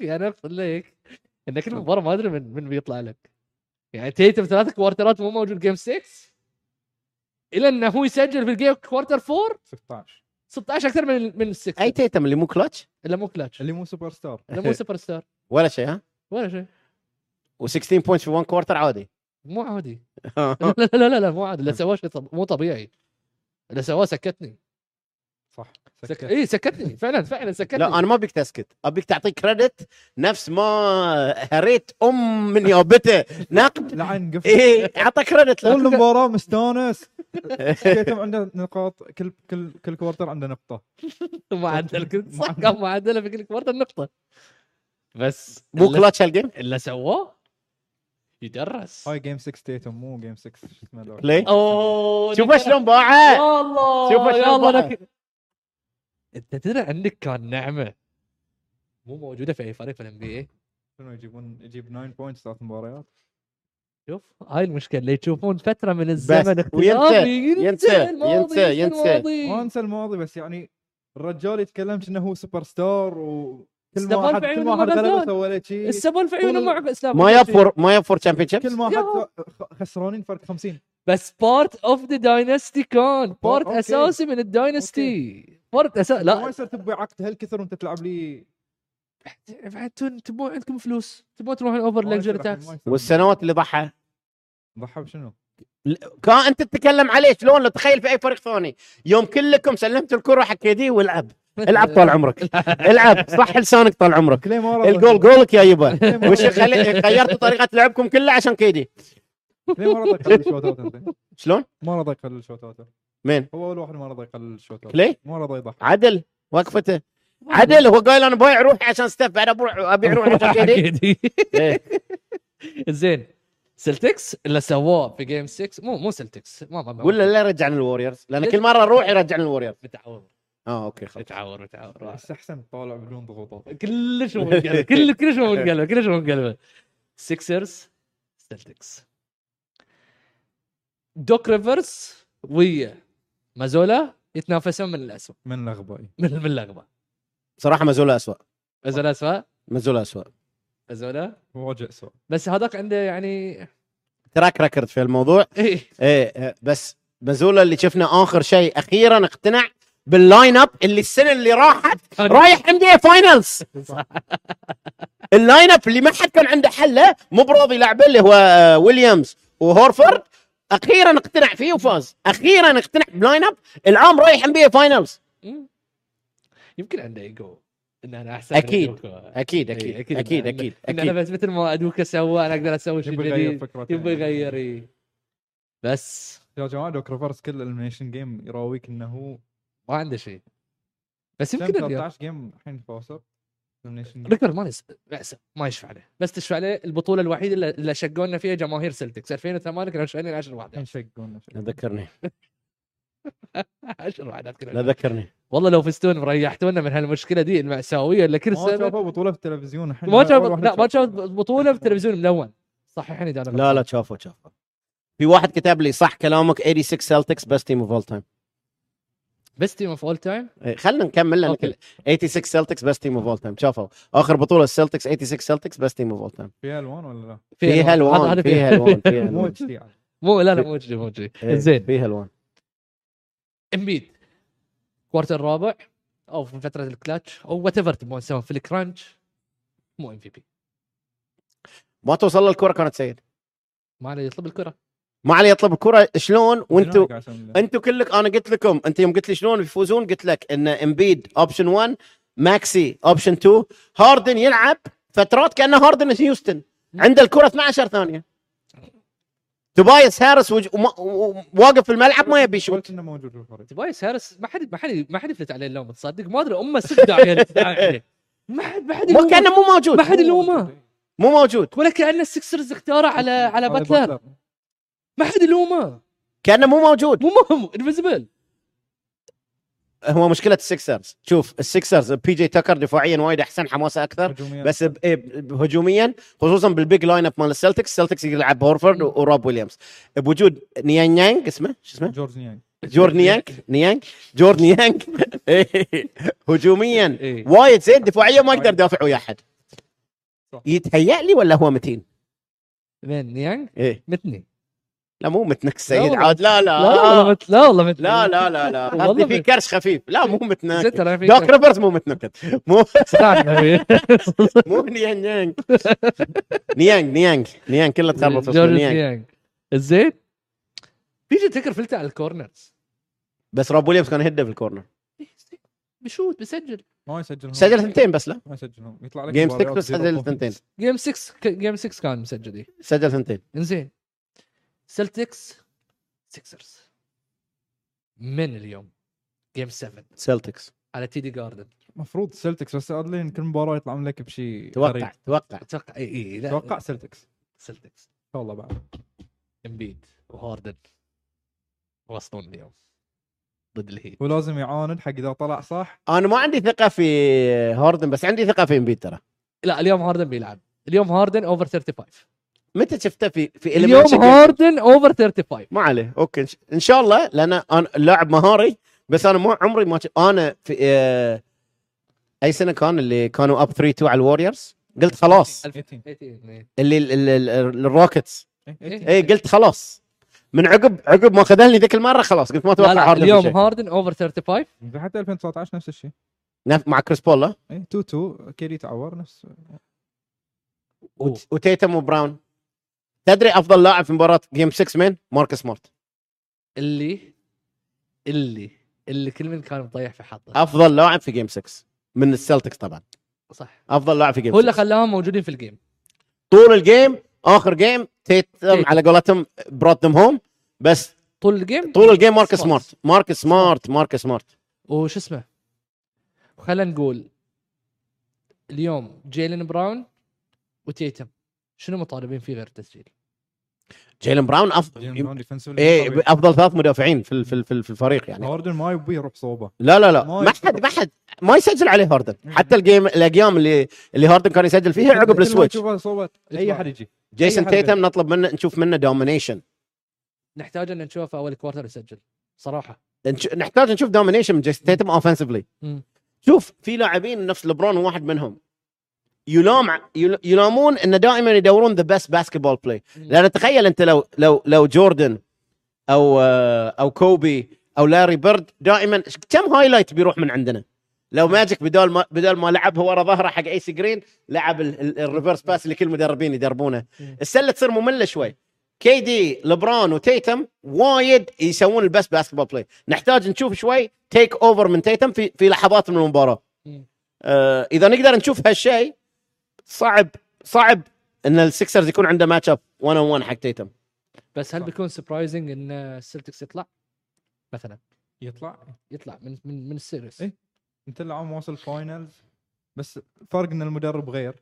يعني أقصد لك إن كل مباراة ما أدري من بيطلع لك. يعني تيتم 3 كوارترات مو موجود جيم 6 إلى إنه هو يسجل في الجيم كوارتر 4 16 أكثر من 6. أي تيتم اللي مو كلتش؟ اللي مو سوبر ستار. ولا شيء ها؟ و16 بوينتس في 1 كوارتر عادي؟ مو عادي. لا مو عادي، لا سواه شيء مو طبيعي. لا سواه سكتني. صح. اي سكتني فعلا سكتني. لا انا ما بيك تسكت، ابيك تعطيك كريدت نفس ما هريت من يابته نقد. لعن قفل. اي اعطى كريدت له. كل مباراه مستانس. كيتم عنده نقاط، كل كوارتر عنده نقطه. معدله في كل كوارتر نقطه. بس مو كلاتش هالجيم اللي سواه يدرس. هاي جيم 6 تيتم مو جيم 6 اسمه ليه؟ اوه شوف شلون باعه والله. شوف شلون انت تدري عندك كان نعمه مو موجوده في اي فريق في NBA. شنو يجيب 9 بوينتس 3 مباريات. شوف هاي المشكله اللي تشوفون فتره من الزمن اختيار ينسى الماضي. بس يعني الرجال يتكلمش انه هو سوبر ستار و كل ما حد غلبه سوى شيء. السبون في عيونه مع اسلام ما يفور تشامبيونشيب. كل ما حد خسرانين فرق 50 بس بارت اوف ذا دايناستي. كان بارت اساسي من الدايناستي. بارت اساسي. لا ما يصير تبيع عقد هالكثر وانت تلعب لي. بعد تبون عندكم فلوس تبون تروحون اوفر لكجري تاكس. والسنوات اللي ضحى بشنو كان انت تتكلم عليه شلون؟ لو تخيل في اي فريق ثاني يوم كلكم سلمتوا الكره حق كيدي والعب طال عمرك. العب صح لسانك طال عمرك. الجول جولك يا يبا. وش غيرتوا طريقه لعبكم كلها عشان كيدي؟ ليه ما رضى يقلل شوتات انت؟ شلون؟ ما رضى يقلل شوتات. مين؟ هو اول واحد ما رضى يقلل شوتات. ليه؟ ما رضى يضحك. عدل وقفته. عدل هو قال انا بايع روحي عشان ستيف، بعد ابيع روحي عشان كيدي. زين سلتكس اللي سواه في جيم 6 مو سلتكس ما قول له لا رجعنا للوريورز، لان كل مره اروح يرجعنا للوريورز. متعود اوكي خلاص. تعور احسن طالع بدون ضغوطات. كلش من قلبه كلش من قلبه. سيكسرز سلتكس دوك ريفرز ويا مازولا يتنافسون من الاسوء من الاغباء صراحه. مازولا اسوء واجه اسوء، بس هذاك عنده يعني تراك ريكورد في الموضوع. ايه بس مازولا اللي شفنا اخر شيء اخيرا اقتنع باللاين اب اللي السنه اللي راحت رايح NBA فاينلز. اللاين اب اللي ما حد كان عنده حله مو براضي لعبه اللي هو ويليامز وهورفورد، اخيرا اقتنع فيه وفاز. اخيرا اقتنع بلاين اب العام رايح NBA فاينلز. يمكن عنده ايجو ان انا احسن اكيد انا بس مثل ما ادوكا سوى انا اقدر اسوي شيء جديد يبغى يغير. بس يا جماعه دوك ريفرس كل الميشن جيم يراويك انه هو ما عنده شيء، بس يمكن 13 جيم الحين فاصل ريكورد ما يشفع عليه، بس تشفع عليه البطوله الوحيده اللي شقونا فيها جماهير سلتكس 2008 كانوا شقونا 10 واحده شقونا ذكرني 10 واحده لا ذكرني والله لو فزتون ريحتونا من هالمشكله دي المأساويه اللي كل سنه. ما شافوا بطوله في التلفزيون، ما شافوا بطوله في التلفزيون ملون صححني اذا لا شافوا في واحد كتب لي صح كلامك 86 سلتكس بس تيم اوف اول تايم خلنا نكمل لنا كل 86 سلتكس بس تيم اوف اول تايم. شافوا اخر بطوله السلتكس 86 سلتكس بس تيم اوف اول تايم فيها الوان ولا لا؟ فيها الوان فيها مو لا موجي زين فيها الوان. امبيد كوارتر الرابع او في فتره الكلاتش او وات ايفر تبون تسوون في الكرانش مو ام في بي، ما توصل للكره كانت سيئه، ما عليه يطلب الكره شلون وانتم كلك. انا قلت لكم انت يوم قلت لي شلون بيفوزون قلت لك ان امبيد اوبشن 1 ماكسي اوبشن 2 هاردن يلعب فترات كانه هاردن في هيوستن عنده الكره 12 ثانيه توبايس هارس واقف في الملعب ما يبي يشوت. توبايس هارس ما حد يفلت عليه اللوم، تصدق ما ادري امه صدع عليه ما حد مو كانه مو موجود، ما حد يلومه مو موجود، ولا كان السكسرز اختاره على باتلر ما حد يلومه كانه مو موجود، مو مهم انفيزبل. هو مشكله السكسرز، شوف السكسرز بي جي تاكر دفاعيا وايد احسن حماسه اكثر هجومياً. بس هجوميا خصوصا بالبيج لاين اب مال السلتكس يلعب هورفورد وروب ويليامز بوجود نيانج اسمه جورج نيانج هجوميا وايد زين، دفاعيا ما يقدر يدافع ويا احد يتهيأ لي، ولا هو متين من نيانج متني لا مو متنك السيد عاد لا والله في كرش خفيف لا مو متنك دوك ريفرز مو متنك مو نيانج كله تخربط في نيانج زين بيجي تذكر فلتة على الكورنرز بس روب ويليامز كان هدف الكورنر بيشوت بيسجل ما يسجل سجل ثنتين بس لا ما يسجلهم يطلع لك جيم 6 سجل ثنتين جيم 6 كان مسجل سجل ثنتين انزين سلتكس سيكسرز من اليوم جيم 7 سلتكس على تيدي جاردن مفروض سلتكس بس ادلين كل مباراه يطلع لك بشيء توقع اي لا توقع سلتكس والله بعد امبيد وهاردن وصلون اليوم ضد الهيت ولازم يعاند حق اذا طلع صح. انا ما عندي ثقه في هاردن بس عندي ثقه في امبيد ترى. لا اليوم هاردن بيلعب، اليوم هاردن اوفر 35 متى شفته في اليوم هاردن اوفر 35 ما عليه اوكي ان شاء الله لان انا لاعب مهاري بس انا مو عمري ما انا في اي سنه كان اللي كانوا اب 3 2 على الوارييرز قلت خلاص اللي الروكيتس اي قلت خلاص من عقب ما خذلني ذيك المره خلاص قلت ما اتوقع هاردن اليوم هاردن اوفر 35 حتى 2019 نفس الشيء مع كريس بول لا 2 كيدي تعور نفس وتيتم وبراون. تدري افضل لاعب في مباراه جيم 6 من ماركس سمارت اللي كل من كان مطيح في حظه افضل لاعب في جيم 6 من السلتكس طبعا صح افضل لاعب في جيم هو اللي خلاهم موجودين في الجيم طول الجيم اخر جيم تيتم على قولتهم براتهم هوم بس طول الجيم ماركس سمارت وش اسمه خلينا نقول اليوم جيلين براون وتيتم شنو مطالبين فيه غير التسجيل؟ جيلن براون افضل ثلاث مدافعين في الفريق يعني هاردن ما يبي يروح صوبه لا ما حد ما يسجل عليه هاردن حتى الايام اللي هاردن كان يسجل فيها عقب السويتش اي حد يجي جيسون تايتوم نطلب منه نشوف منه دومينيشن نحتاج ان نشوفه اول كوارتر يسجل صراحه نحتاج نشوف دومينيشن من جيسون تايتوم اوفنسفلي شوف في لاعبين نفس لبرون واحد منهم يلامون ان دائما يدورون the best basketball play لان تخيل انت لو جوردن او كوبي او لاري بيرد دائما كم هايلايت بيروح من عندنا لو ماجيك بدل ما لعبها ورا ظهره حق ايسي جرين لعب الريفرس باس اللي كل المدربين يدربونه السله تصير ممله شوي كيدي لبرون وتيتم وايد يسوون البس باسكتبول بلاي. نحتاج نشوف شوي تيك اوفر من تيتم في لحظات من المباراه. اذا نقدر نشوف هالشيء صعب ان السكسرز يكون عنده ماتش اب 1 on 1 حق تيتم. بس هل بيكون سربرايزنج ان السلتكس يطلع مثلا يطلع من السيريس؟ ايه انت اللي عم واصل فاينلز، بس فرق ان المدرب غير.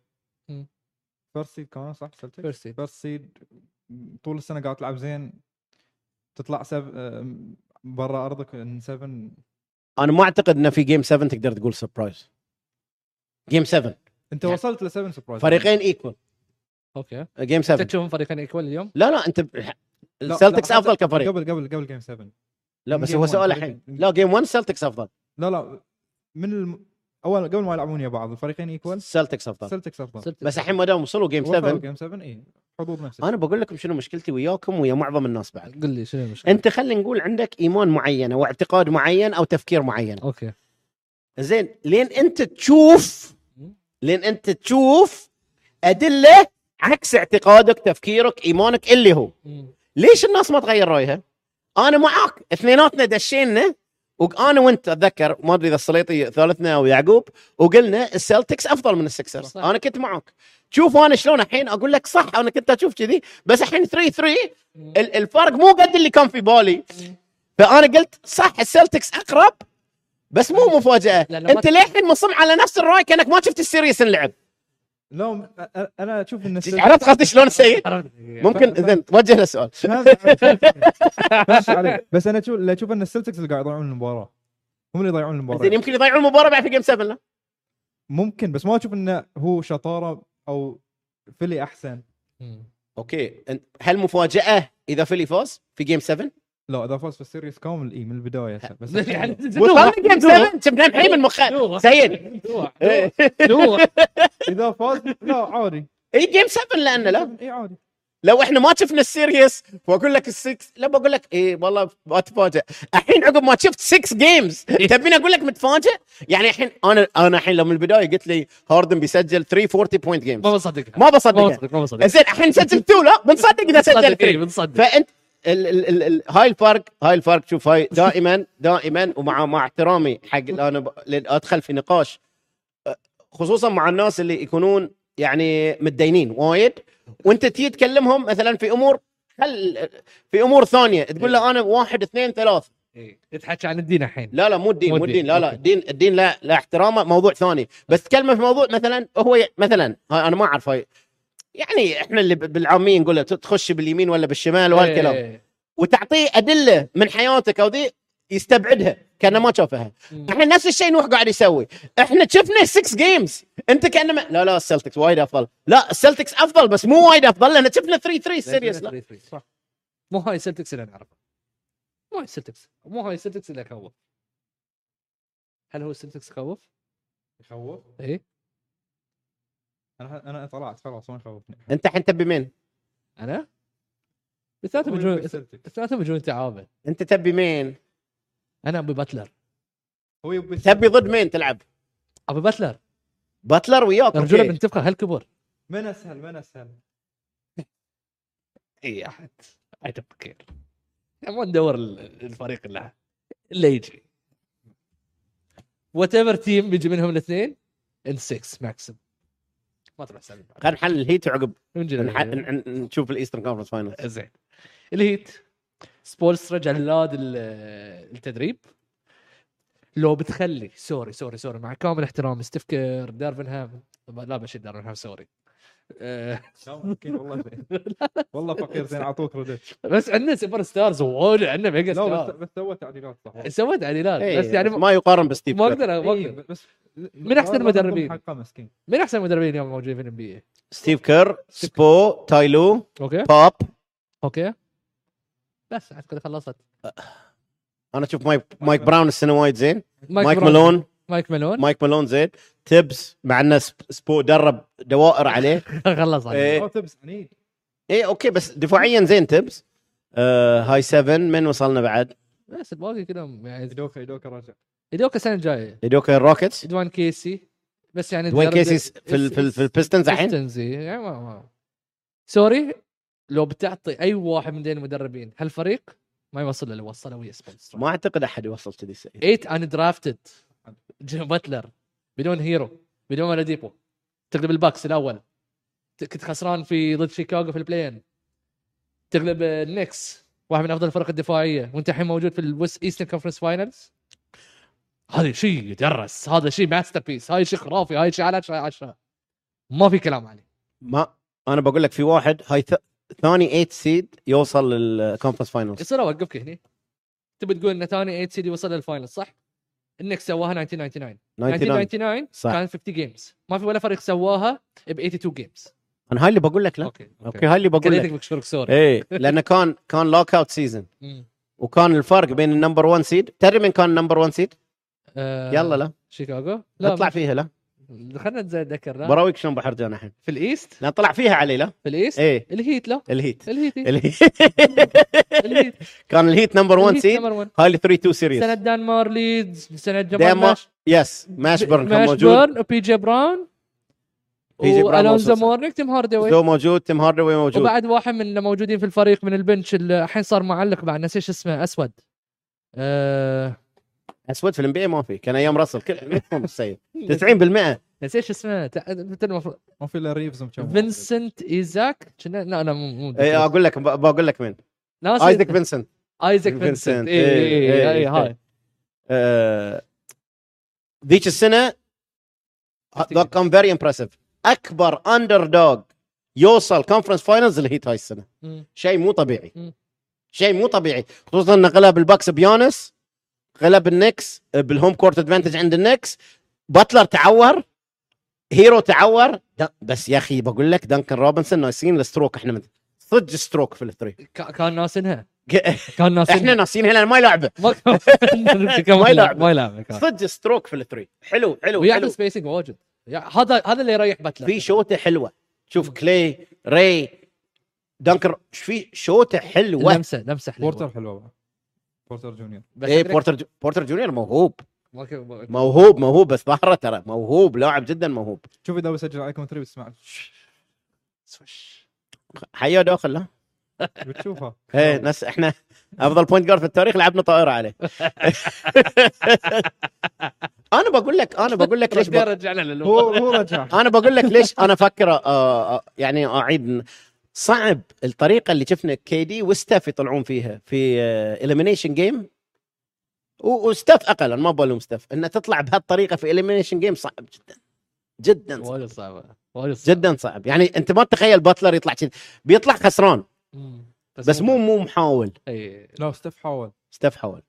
فيرست سيد كمان صح، سلتكس فيرست سيد طول السنه قاعد تلعب زين، تطلع برا ارضك ان 7. انا ما اعتقد انه في جيم 7 تقدر تقول سربرايز. جيم 7 انت وصلت ل 7 سربرايز، فريقين ايكوال. اوكي جيم 7 تشوفون فريقين ايكوال اليوم؟ لا لا انت السلتكس افضل كفريق قبل جيم 7. لا بس هو سؤال الحين، لا جيم 1 سلتكس افضل. لا من اول قبل ما يلعبون يا بعض الفريقين ايكوال سلتكس افضل. بس الحين ما دام وصلوا جيم 7 ايه حظوظ نفسه. انا بقول لكم شنو مشكلتي وياكم ويا معظم الناس بعد. قل لي شنو المشكله انت؟ خلينا نقول عندك ايمان معين او اعتقاد معين او تفكير معين. اوكي زين، لين انت تشوف ادله عكس اعتقادك تفكيرك ايمانك اللي هو ليش الناس ما تغير رايها؟ انا معاك اثنيناتنا دشينا، وانا وانت اتذكر ما ادري اذا السليطي ثالثنا او يعقوب، وقلنا السلتكس افضل من السكسرز. انا كنت معك. شوف انا شلون الحين اقول لك صح، انا كنت اشوف كذي، بس الحين 3-3 الفرق مو قد اللي كان في بالي. فانا قلت صح السلتكس اقرب، بس مو مفاجاه. انت للحين مصمم على نفس الراي كانك ما شفت السيريس نلعب. لا انا اشوف ان عرفت قصدي شلون السيد. ممكن اذن توجه له السؤال. بس انا اشوف ان السلتكس اللي قاعد يضيعون المباراه، هم اللي يضيعون المباراه. زين يمكن يضيعون المباراه بعد في جيم 7 لا ممكن، بس ما اشوف انه هو شطاره او فيلي احسن. اوكي هل مفاجاه اذا فيلي فاز في جيم 7؟ لا اذا فاز في السيريس كامل من البدايه. بس وصلنا جيم 7 شفنا الحين من مخه سيد اذا فاز لا عادي اي جيم 7 لانه لا اي عادي. لو احنا ما شفنا السيريس واقول لك السكس لا بقول لك اي والله بتفاجئ. الحين عقب ما شفت 6 جيمز تبين اقول لك متفاجئ؟ يعني الحين انا الحين لو من البدايه قلت لي هاردن بيسجل 340 بوينت جيمز ما بصدقها. زين الحين نسجل 2 لا بنصدق اذا سجل 3. فانت هاي الفرق شوف هاي دائما ومع احترامي حق انا ادخل في نقاش خصوصا مع الناس اللي يكونون يعني متدينين وايد، وانت تيجي تكلمهم مثلا في امور في امور ثانيه تقول له انا 1 2 3 تتحكي عن الدين الحين. لا مو الدين. لا الدين لا احترامه موضوع ثاني، بس تكلمه في موضوع مثلا هو مثلا انا ما اعرف هاي يعني احنا اللي بالعاميين نقول له تخش باليمين ولا بالشمال وهالكلام وتعطيه ادله من حياتك او ذي يستبعدها كانه ما شافها. احنا نفس الشيء نوح قاعد يسوي. احنا شفنا 6 جيمز انت كانه لا السلتكس وايد افضل. لا السلتكس افضل بس مو وايد افضل، لان شفنا 3-3 سيريس. لا صح مو هاي السلتكس اللي نعرفه، مو هاي السلتكس اللي خوف. هل هو السلتكس يخوف؟ ايه انا طلعت خلاص ما يخوفني. انت الحين تبي مين؟ انا الثلاثه بجون تعابه. انت تبي مين؟ انا ابي باتلر. هو يبي تبي ضد مين تلعب؟ ابي باتلر وياك رجوله بنتفقه. هل كبر من اسهل اي احد اعتقد ما ندور الفريق اللي يجي وات ايفر تيم بيجي منهم الاثنين ان 6 ماكسيم. خلينا نحل الهيت وعقب نشوف الايسترن كونفرنس فاينل. زين الهيت سبولس رجع للاد التدريب. لو بتخلي سوري مع كامل احترام ستيف كاري دارفن هام، لا بشيل دارفن هام سوري ممكن والله فقير زين اعطوك كريدت. بس عندنا سوبر ستارز وول عندنا ميجا ستار. بس سوى تعديلات بس يعني ما يقارن بستيف. ما اقدر بس من احسن المدربين اليوم موجودين في الNBA. ستيف كير، سبو، تايلو، باب. اوكي بس اعتقد خلصت. انا اشوف مايك براون السنه وايد زين. مايك مالون زين. تيبس مع ان سبو درب دوائر عليه خلص عليه. تيبس عنيد اي اوكي بس دفاعيا زين تيبس. هاي 7 من وصلنا بعد بس الباقي كده يعني دوكا راجع. إدوكا السنة الجاية. إدوكا الروكيتس. دوان كيسي. بس يعني. دوان كيسي في البيستنز الحين. يعني ما. سوري لو بتعطي أي واحد من ذين المدربين هالفريق ما يوصل اللي وصله ويا سبنسر. ما أعتقد أحد يوصل كذي سعيد. 8 أندرافتد جيمي باتلر بدون هيرو بدون ولا ديبو تقلب الباكس الأول، كنت خسران في ضد شيكاغو في البلاين، تغلب النكس واحد من أفضل الفرق الدفاعية وأنت الحين موجود في الويست إيسترن كونفرنس فاينلز. هذا شيء يدرس، هذا شيء ماستر بيس، هاي شيء خرافي، هاي شيء على 10 ما في كلام عليه. ما أنا بقول لك في واحد هاي ثاني 8 سيد يوصل للكونفرنس فاينلز. يصير أوقفك هني، تبي تقول إن ثاني 8 سيد يوصل للفاينل صح؟ النكس سواها 1999 صح. كان 50 جيمز، ما في ولا فريق سواها ب 82 جيمز. أنا هاي اللي بقول لك لا أوكي هاي اللي بقول لك إيه لأنه كان لوك أوت سيزن وكان الفرق بين النمبر 1 سيد تدري من كان النمبر 1 سيد يلا لا شيكاغو لا طلع فيها لا خلنا نتذكر لا براويك شلون بحرجان الحين في الإيست لا طلع فيها علي لا في الإيست إيه الهيت لا الهيت كان الهيت نمبر 1 سيد هاي اللي 3-2 سيريز سنة دانمار ليدز سنة جمال ماش يس ماشبرن كان موجود بي جي براون ألونزو مورنيك تيم هاردوي دو موجود تيم هاردوي موجود وبعد واحد من الموجودين في الفريق من البنش اللي الحين صار معلق بعد نسيت اسمه أسود أسود في الانبياء ما في كان أيام راسل كل مو سيء 90% نسيت اسمه ما في إلا ريفز فينسنت إيزاك لا أنا مو أقول لك مين آيزاك فينسنت إيه هاي ذيك السنة ده كان very impressive أكبر أندردوغ يوصل كونفرنس فاينلز الهيت هاي السنة شيء مو طبيعي خصوصا أنه غلب الباكس بيانس غلب النكس بالهوم كورت ادفانتج عند النكس باتلر تعور هيرو تعور بس يا أخي بقول لك دانكن روبنسون ناسين الستروك احنا صدق ستروك في الثري كان ناسينها احنا ناسينها لأن ما يلعبه ما يلعبه صدق ستروك في الثري حلو ويعمل سبيسينج واجد هذا اللي يريح باتلر في شوته حلوه شوف كلي ري دانكر في شوته حلوه لمسه حلوه بورتر حلوه بورتر جونيور اي بورتر جونيور موهوب بس ظهره ترى موهوب لاعب جدا موهوب شوف اذا بسجل عليكم 3 بتسمع حيا داخل لا بتشوفها اي ناس احنا افضل بوينت جارد في التاريخ لعبنا طائره عليه انا بقول لك ليش رجعنا هو رجع انا بقول لك ليش انا افكر يعني اعيد صعب الطريقه اللي شفنا كيدي وستاف يطلعون فيها في اليمينيشن جيم وستاف اقل ما بالهم ستاف ان تطلع بهالطريقه في اليمينيشن جيم صعب جدا وايد صعب جدا صعب يعني انت ما تتخيل باتلر يطلع كذا بيطلع خسران بس مو محاول اي لا ستاف حاول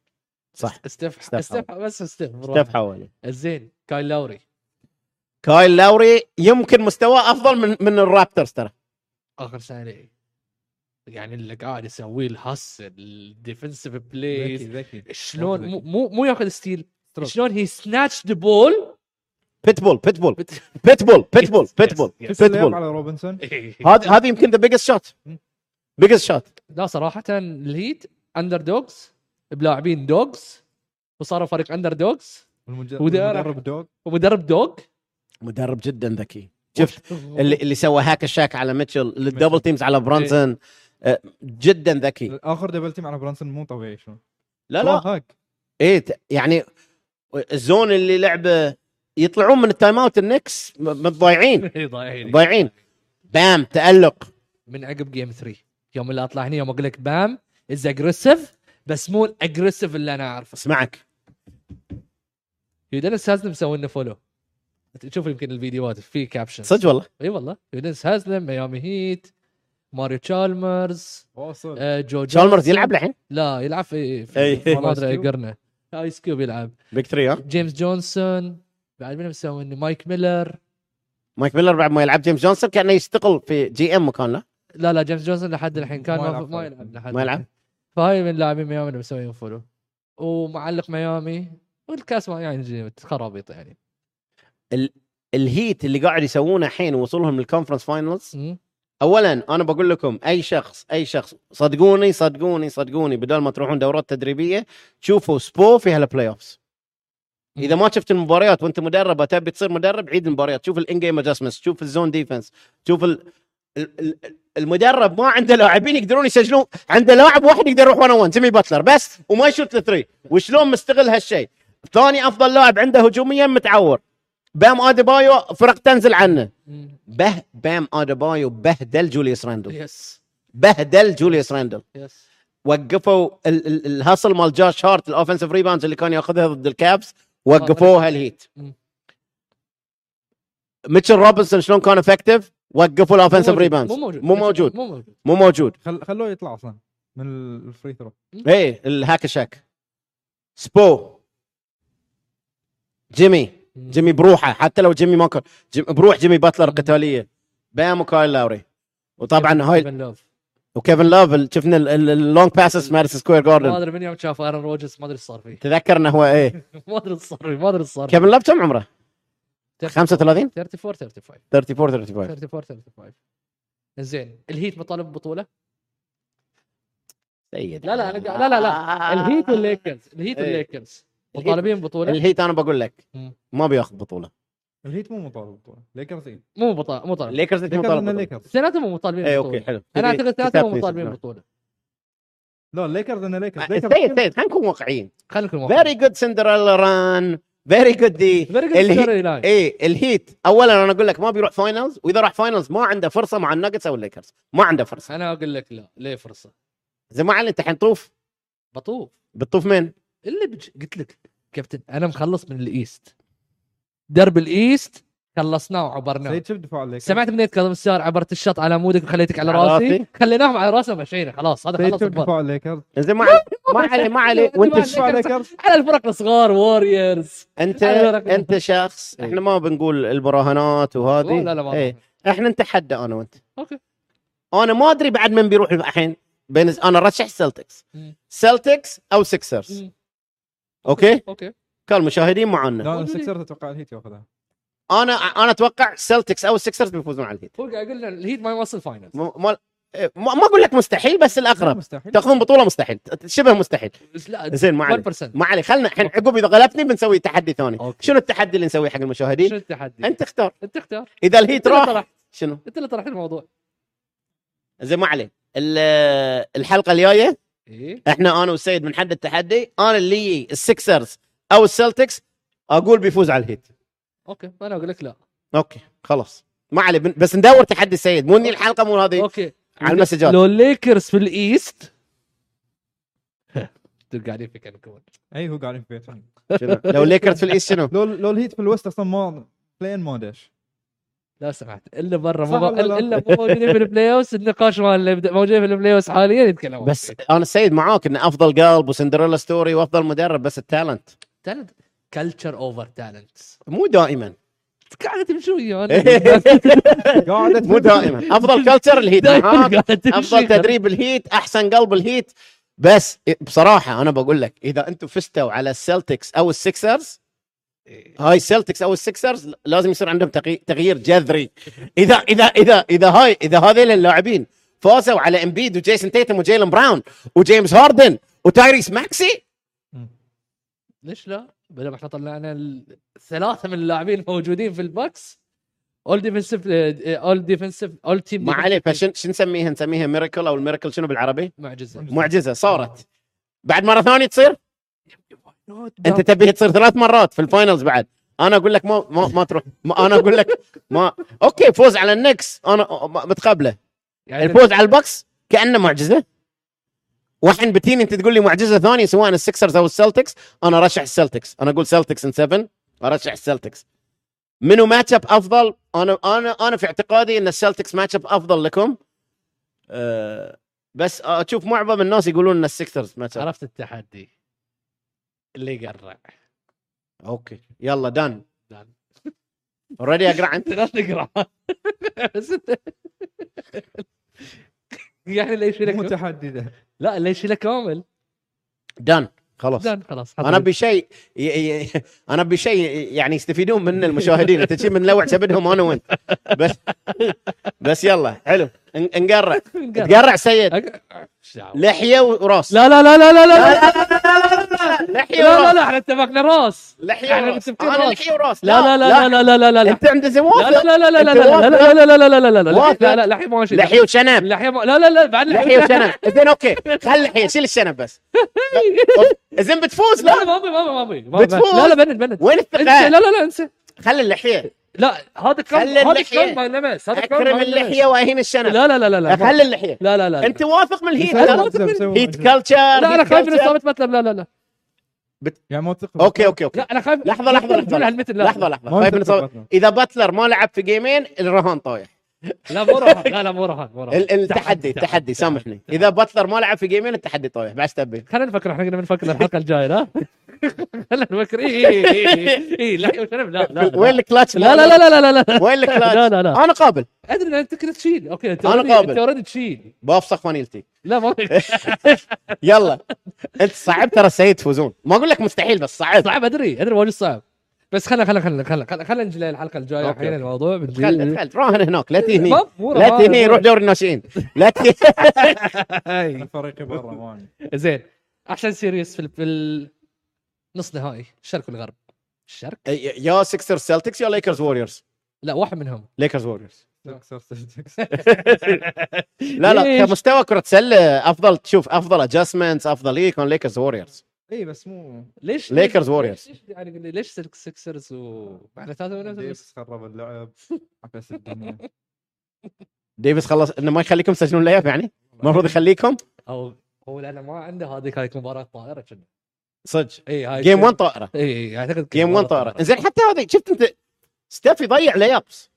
صح استف حوالي الزين كايل لاوري يمكن مستواه افضل من الرابترز ترى اخر سنه يعني اللي قاعد يسويه الهاس الديفنسيف بلاي شلون مو ياخذ ستيل شلون هي سناتش ذا بول بيتبول على روبنسون هذه يمكن ذا بيجست شوت لا صراحه الهيت اندر دوغز بلاعبين دوغز وصاروا فريق اندر دوغز مدرب جدا ذكي شفت اللي سوى هاك الشاك على ميتشل الدبل تيمز على برانسون جدا ذكي اخر دبل تيم على برانسون مو طبيعي شلون لا هاك ايه يعني الزون اللي لعبه يطلعون من التايم اوت النكس متضايعين بام تألق من عقب جيم 3 يوم اللي اطلع هنا يوم اقول لك بام از اجريسيف بس مو الاجريسيف اللي انا اعرفه اسمعك يودنس هازلم مسوي لنا فولو تشوف يمكن الفيديوهات في كابشن صدق والله اي والله يودنس هازلم ميامي هيت ماريو تشالمرز جو تشالمرز يلعب الحين لا يلعب في ما ادري قرنه ايس كيوب يلعب بيك 3 جيمس جونسون بعد منهم مسوي لنا مايك ميلر بعد ما يلعب جيمس جونسون كانه يشتغل في جي ام مكانه لا جيمس جونسون لحد الحين كان ما يلعب فهاي من اللاعبين ميامي اللي مسويين فولو ومعلق ميامي والكاس ما يعني خرابيط يعني الهيت اللي قاعد يسوونه الحين ووصولهم للكونفرنس فاينلز اولا انا بقول لكم اي شخص صدقوني بدل ما تروحون دورات تدريبيه تشوفوا سبو في هالبلاي اوفز اذا ما شفت المباريات وانت مدرب تبي تصير مدرب عيد المباريات شوف الانجيم ادجستمنتس شوف الزون ديفنس شوف المدرب ما عنده لاعبين يقدرون يسجلون، عنده لاعب واحد يقدر يروح 1 1 جيمي باتلر بس وما يشوت 3. وشلون مستغل هالشيء؟ ثاني افضل لاعب عنده هجوميا متعور، بام أديبايو فرق تنزل عنه. بام أديبايو بهدل جوليوس راندل، بهدل جوليوس راندل، وقفوا الهاصل مال جاش هارت الاوفنسيف ريباوندز اللي كان ياخذها ضد الكابس، وقفوها الهيت. ميتشل روبنسون شلون كان افكتيف، وقفوا الاوفنسيف ريباوندز، مو موجود خلوه يطلع اصلا من الفري ثرو. ايه الهاك شاك سبو جيمي بروحه، حتى لو جيمي ماكر بروح جيمي باتلر قتاليه، بام وكايل لاوري، وطبعا هاي وكيفن لاف. شفنا اللونج باسس مارس سكوير جاردن، ما ادري من يوم شاف ايرون روجرز ما ادري ايش صار فيه، تذكر انه هو ايه ما ادري ايش صار. كيفن لاف كم عمره؟ 35 34 35. زين الهيت مطالب ببطوله سيد، لا الهيت والليكرز مطالبين بطوله. الهيت انا بقول لك ما بياخذ بطوله، الهيت مو مطالب بطوله، ليكرز مو مطالب، ليكرز مو مطالب، ثلاثتهم مو مطالبين بطوله. اوكي حلو، انا اعتقد ثلاثتهم مطالبين بطوله. لا ليكرز انا ليكرز سيد، خلينا نكون واقعيين، فيري جود سندريلا ران، فيري جود دي ايه. الهيت اولا انا اقول لك ما بيروح فاينلز، واذا راح فاينلز ما عنده فرصه مع الناجتس او الليكرز، ما عنده فرصه. انا اقول لك لا ليه فرصه زمان. انت الحين طوف بطوف مين اللي قلت لك كابتن انا مخلص من الايست، درب الايست خلصناه وعبرناه. سمعت منيت كلام السار، عبرت الشط على مودك وخليتك على راسي، خليناهم على راسنا مشينا خلاص. هذا خلاص زين، ما علي. وانت على الفرق الصغار وارييرز، انت شخص احنا ما بنقول البراهنات وهذه، لا احنا نتحدى انا وانت. اوكي انا ما ادري بعد من بيروح الحين بين، انا رشح سلتكس او سيكسرز. اوكي كل مشاهدين معنا. لا السكسرز اتوقع الهيت ياخذها، انا اتوقع سلتكس او السكسرز بيفوزون على الهيت. هو قلنا الهيت ما يوصل فاينلز، ما اقول لك مستحيل بس الاقرب. تاخذون بطوله مستحيل، شبه مستحيل. زين ما علي خلنا الحين عقب اذا غلبتني بنسوي تحدي ثاني. أوكي. شنو التحدي اللي نسويه حق المشاهدين؟ شنو التحدي؟ انت اختار اذا الهيت راح شنو؟ انت اللي طرحت الموضوع. زين ما علي، الحلقه الجايه إيه؟ احنا انا والسيد بنحدد التحدي. انا اللي السكسرز او السلتكس اقول بيفوز على الهيت. اوكي انا اقول لك لا. اوكي خلاص ما علي، بس ندور تحدي السيد، مو اني الحلقه مو هذه. اوكي على المسجات لو الليكرز في الايست انتوا قاعدين في كنكون، اي هو قاعدين في شنو لو الليكرز في الايست شنو؟ لو الهيت في الوست اصلا ما بلاين ما داش، لا سمحت الا برا الا موجودين في البلاي اوس. النقاش مال موجودين في البلاي اوس حاليا يتكلمون. بس انا السيد معاك ان افضل قلب وسندريلا ستوري وافضل مدرب، بس التالنت كلتشر اوفر تالنت مو دائما قاعده تمشي. انا قاعده مو دائما افضل كلتشر الهيت، افضل تدريب الهيت، احسن قلب الهيت. بس بصراحه انا بقول لك اذا انتم فزتوا على السلتكس او السكسرز، هاي السلتكس او السكسرز لازم يصير عندهم تغيير جذري. اذا هذول اللاعبين فازوا على امبيد وجيسون تايتوم وجيلن براون وجيمس هاردن وتايريس ماكسي، ليش لا؟ بدل ما احنا طلعنا الثلاثه من اللاعبين موجودين في الباكس، اول ديفنسيف ما عليه. فش نسميها؟ نسميها ميركل او الميركل، شنو بالعربي؟ معجزه. صارت بعد مره ثانيه تصير. انت تبي تصير ثلاث مرات في الفاينلز بعد. انا اقول لك ما تروح. انا اقول لك ما. اوكي فوز على النكس انا متقبله، يعني الفوز على البوكس كانه معجزه. وحين بتين انت تقول لي معجزه ثانيه سواء السكسرز او السلتكس، انا رشح السلتكس. انا اقول سلتكس ان 7، ارشح السلتكس. منو ماتش اب افضل؟ انا في اعتقادي ان السلتكس ماتش اب افضل لكم. بس اشوف معظم الناس يقولون ان السكسرز ماتش اب. عرفت التحدي اللي قرع. اوكي يلا دان اوريدي اقرا. انت لا تقرا يعني ليش لك متحدده؟ لا ليش لك كامل دان خلاص. انا بشيء يعني يستفيدون منه المشاهدين. انت شي من لوع كبدهم انا وانت بس يلا حلو. نقرع تقرع سيد لحيه وراس. لا لا لا لا لا لا لحيه وراس. لا لا احنا اتفقنا راس. لحيه وراس. لا لا لا لا لا لا انت عند زواج. لا لا لا لا لا لا لا لا لا لا لحيه ماشي. لحيه وشنب. لحيه لا لا لا بعد لحيه وشنب. زين اوكي خلي لحيه شيل الشنب بس. زين بتفوز. لا ما ابي ما بتفوز. لا لا بنت وين الثقه. لا لا لا انسى خلي اللحيه. لا هذا كلام هذا كلام ما لمس. هذا كلام اكرم اللحيه واهين الشنب. لا لا لا لا خلي اللحيه. لا لا لا انت واثق من الهيت. هيت كلتشر. لا انا خايف من اصابه متلب. لا لا لا يعني مو تثق. اوكي اوكي اوكي لا انا خايف. لحظه لحظه لحظه لحظه اذا باتلر ما لعب في جيمين الرهان طايح. لا مو رهان. لا لا مو رهان. التحدي التحدي سامحني اذا باتلر ما لعب في جيمين التحدي طايح. بعد تبي خلينا نفكر احنا بنفكر الحلقه الجايه. لا خلنا نفكر. اي لا لا وين الكلاتش. لا لا لا لا لا لا وين الكلاتش. لا لا لا انا قابل ادري ان انت كنت تشيل. اوكي انت اوريدي تشيل. بافسخ فانيلتي. لا ما يلا انت صعب ترى سيد تفوزون. ما اقول لك مستحيل بس صعب. صعب ادري واجد صعب بس خلنا نجي للحلقه الجايه. الحين الموضوع خل راهن هناك. لا تهني لا تهني روح دوري الناشئين. لا تهني فريقي برا وان. زين عشان سيريس في نص نهائي الشرق والغرب. الشرق يا سكسر سلتكس يا ليكرز ووريرز. لا واحد منهم ليكرز ووريرز. لا لا كمستوى كرة سلة افضل. تشوف افضل ادجستمنتس افضل يكون ليكرز ووريرز. اي بس مو ليش ليكرز ووريرز يعني ليش سكسرز ومعناتها ديفيس خرب اللعب عفس الدنيا. ديفيس خلص انه ما يخليكم تسجلون لعب يعني المفروض يخليكم او هو لانه ما عنده هذيك. هاي مباراة طائرة كنا صدق. اي هاي جيم 1 طائرة. اي اعتقد جيم 1 طائرة. زين حتى هذه شفت انت ستيف يضيع ليابس.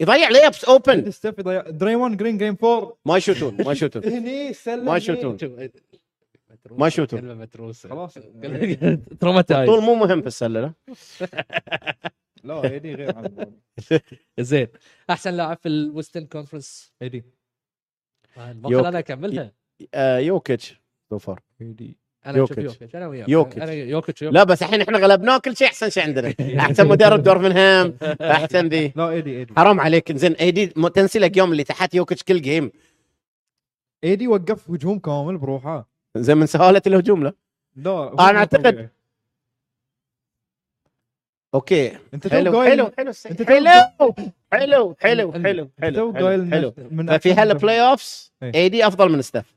يضيع ليابس اوبن. ستيف يضيع دريموند غرين جيم 4 ما يشوتون ما يشوتون. هني سلم ما يشوتون ما يشوتون. كلمة متروسة خلاص تروماتايز. طول مو مهم في السلة. لا ايدي غير عن زين احسن لاعب في الويسترن كونفرنس. ايدي ما خلاني اكملها. يوكيتش سوفر. ايدي انا يوكيتش. انا وياك يوكيتش. لا بس الحين احنا غلبناه كل شيء. احسن شيء عندنا احسن مدرب دارفن هام احسن ذي. لا ايدي حرام عليك. زين ايدي تنسي لك يوم اللي تحت يوكيتش كل جيم. ايدي وقف هجوم كامل بروحه. زين من سهاله الهجوم له. لا انا اعتقد اوكي. انت حلو حلو حلو حلو حلو حلو حلو حلو حلو. في هالبلاي اوفز ايدي افضل من ستيف.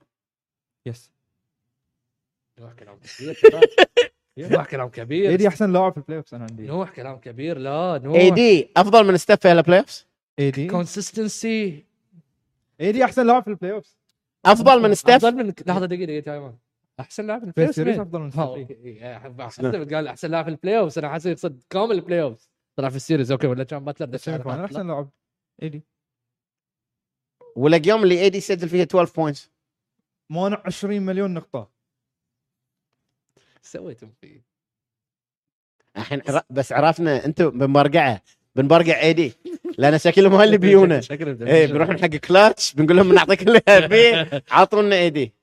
يس نوع كلام كبير. نوع كلام كبير. ايدي احسن لاعب في البلاي اوفز. انا عندي نوع كلام كبير. لا نوع ايدي افضل من ستيف في البلاي اوفز. ايدي كونسستنسي. ايدي احسن لاعب في البلاي اوفز. افضل من ستيف. افضل من لحظه دقيقه تايمان. احسن لاعب في البلاي اوف. افضل من ستيف. قال احسن لاعب في البلاي اوف. انا حاسس يقصد كامل البلاي اوف. طلع في السيريز اوكي ولا كان باتلر ده احسن لاعب. ايدي ولا اليوم اللي ايدي سجل فيها 12 بوينتس مانع 20 مليون نقطه. سويتم فيه الحين بس عرفنا انتم بنبرقع ايدي لان شكله مهلب بيونا. اي بنروح نحق كلاتش بنقول لهم بنعطيك اللي فيه. عطونا ايدي.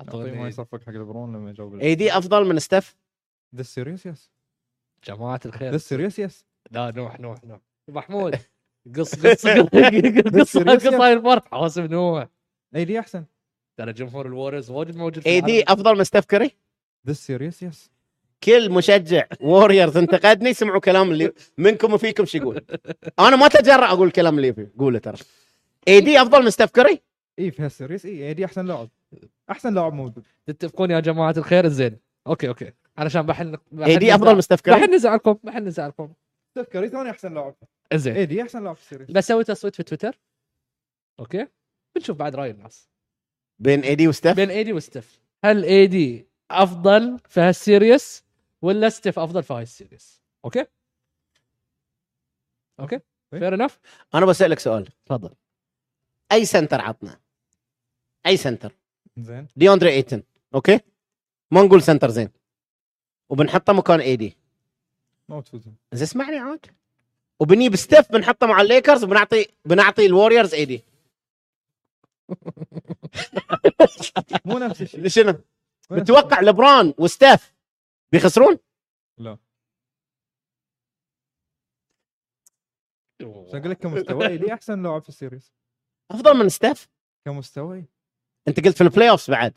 عطوني ما يصفق حق لبرون لما يجاوب. ايدي افضل من ستيف. ذا سيريس يس جماعه الخير. ذا سيريس يس. لا نوح محمود قص هاي الفرحه واسم نوح. ايدي احسن ترى. جمهور الواريرز واجد موجود. ايدي افضل من ستيف كاري. ذا سيريس يس. كل مشجع ووريرز انتقدني سمعوا كلام اللي منكم وفيكم شو يقول. انا ما تجرأ اقول الكلام اللي فيه قوله ترى. ايدي افضل من ستيف كاري. اي في هالسيريس. اي ايدي احسن لاعب. احسن لاعب موجود. تتفقون يا جماعه الخير. زين اوكي علشان بحل ايدي افضل من ستيف كاري. بحل نزعلكم. ستيف كاري ثاني احسن لاعب. زين ايدي احسن لاعب في السيريس. بسوي تصويت في تويتر اوكي بنشوف بعد راي الناس بين ايدي وستيف هل ايدي افضل في هالسيريس ولا ستيف افضل في هاي السيريس. اوكي فير انف. انا بسالك سؤال. تفضل. اي سنتر عطنا اي سنتر. زين دياندري ايتن اوكي ما نقول سنتر زين وبنحطه مكان ايدي ما تفوز. اذا اسمعني عاد وبنجيب ستيف بنحطه مع الليكرز وبنعطي الواريرز ايدي. مو نفس الشيء. شنو بتوقع لبران وستيف بيخسرون؟ لا شكلك مستوى ايدي احسن لاعب في السيريز. افضل من ستيف كمستوى. انت قلت في البلاي اوفس بعد،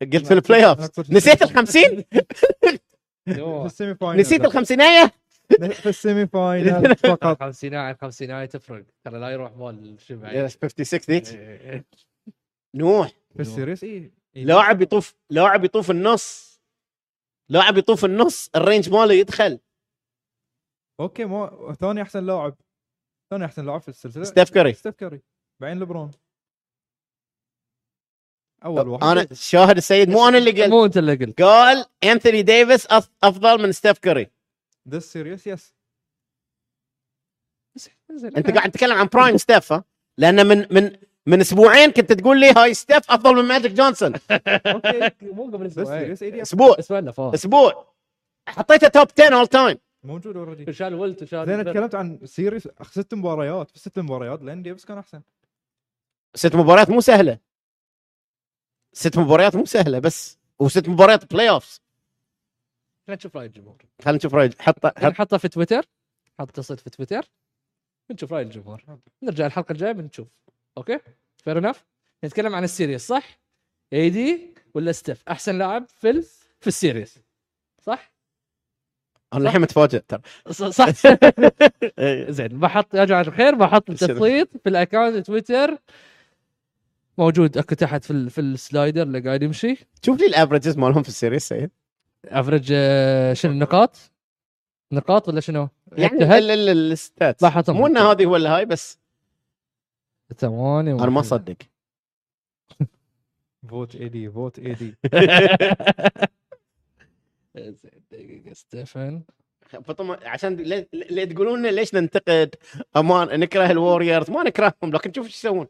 قلت في البلاي اوفس نسيت ال50 نسيت الخمسينايه في السيمي فاينال فقط. خمسينايه تفرق ترى، لا يروح مال شو بعد 56 ذيك نوح في السيريس. اي لاعب يطوف، لاعب يطوف النص، لاعب يطوف النص الرينج ماله يدخل. اوكي مو ثاني احسن لاعب، ثاني احسن لاعب في السلسله ستيف كاري، ستيف كاري بعدين لبرون اول واحد. انا شاهد السيد، مو انا اللي قلت، مو انت اللي قلت، قال أنتوني ديفيس افضل من ستيف كاري. ذا سيريس يس. انت قاعد تتكلم عن برايم ستيف، ها؟ لان من اسبوعين كنت تقول لي هاي ستيف افضل من ماجيك جونسون. اوكي مو قبل اسبوع حطيته توب 10 اول تايم، موجود اوريدي. شال ولت شال. زين تكلمت عن سيريس 6 مباريات، في 6 مباريات لان ديفيس كان احسن. 6 مباريات مو سهله، 6 مباريات مو سهله، بس و6 مباريات بلاي اوفز. خلينا نشوف راي الجمهور، خلينا نشوف راي. حطه في تويتر، حطه صوت في تويتر، بنشوف راي الجمهور. نرجع الحلقه الجايه بنشوف. اوكي فير انف. نتكلم عن السيريس صح؟ ايدي ولا ستيف احسن لاعب في السيريس صح؟ انا الحين متفاجئ ترى صح. زين بحط يا جماعه الخير، بحط التخطيط في الاكونت تويتر موجود اكو تحت في السلايدر اللي قاعد يمشي. شوف لي الافريجز مالهم في السيريس سيد. افريج شنو؟ النقاط، نقاط ولا شنو يعني؟ هل الستات مو ان هذه ولا هاي بس ثواني. انا ما اصدق. فوت ايدي، فوت ايدي. دقيقه ستيفن فاطمه عشان لا تقولون لنا ليش ننتقد امان نكره الوارييرز. ما نكرههم لكن شوف ايش يسوون.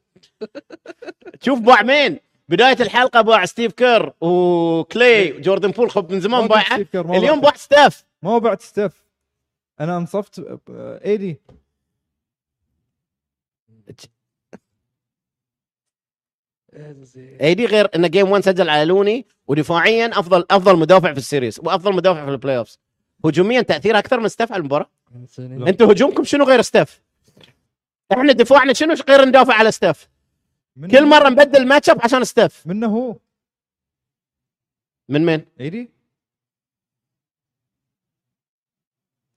شوف باع مين بدايه الحلقه، باع ستيف كير وكلي جوردن بول. خب من زمان باع، اليوم باع ستيف. ما باع ستيف، انا انصفت ايدي. ايدي غير انه جيم 1 سجل على لوني، ودفاعيا افضل مدافع في السيريس وافضل مدافع في البلاي اوفز. هجوميا تاثير اكثر من ستيف على المباراه. انتم هجومكم شنو غير ستيف؟ احنا دفاعنا شنو غير ندافع على ستيف؟ كل مره نبدل ماتش اب عشان ستيف. منه هو من ايدي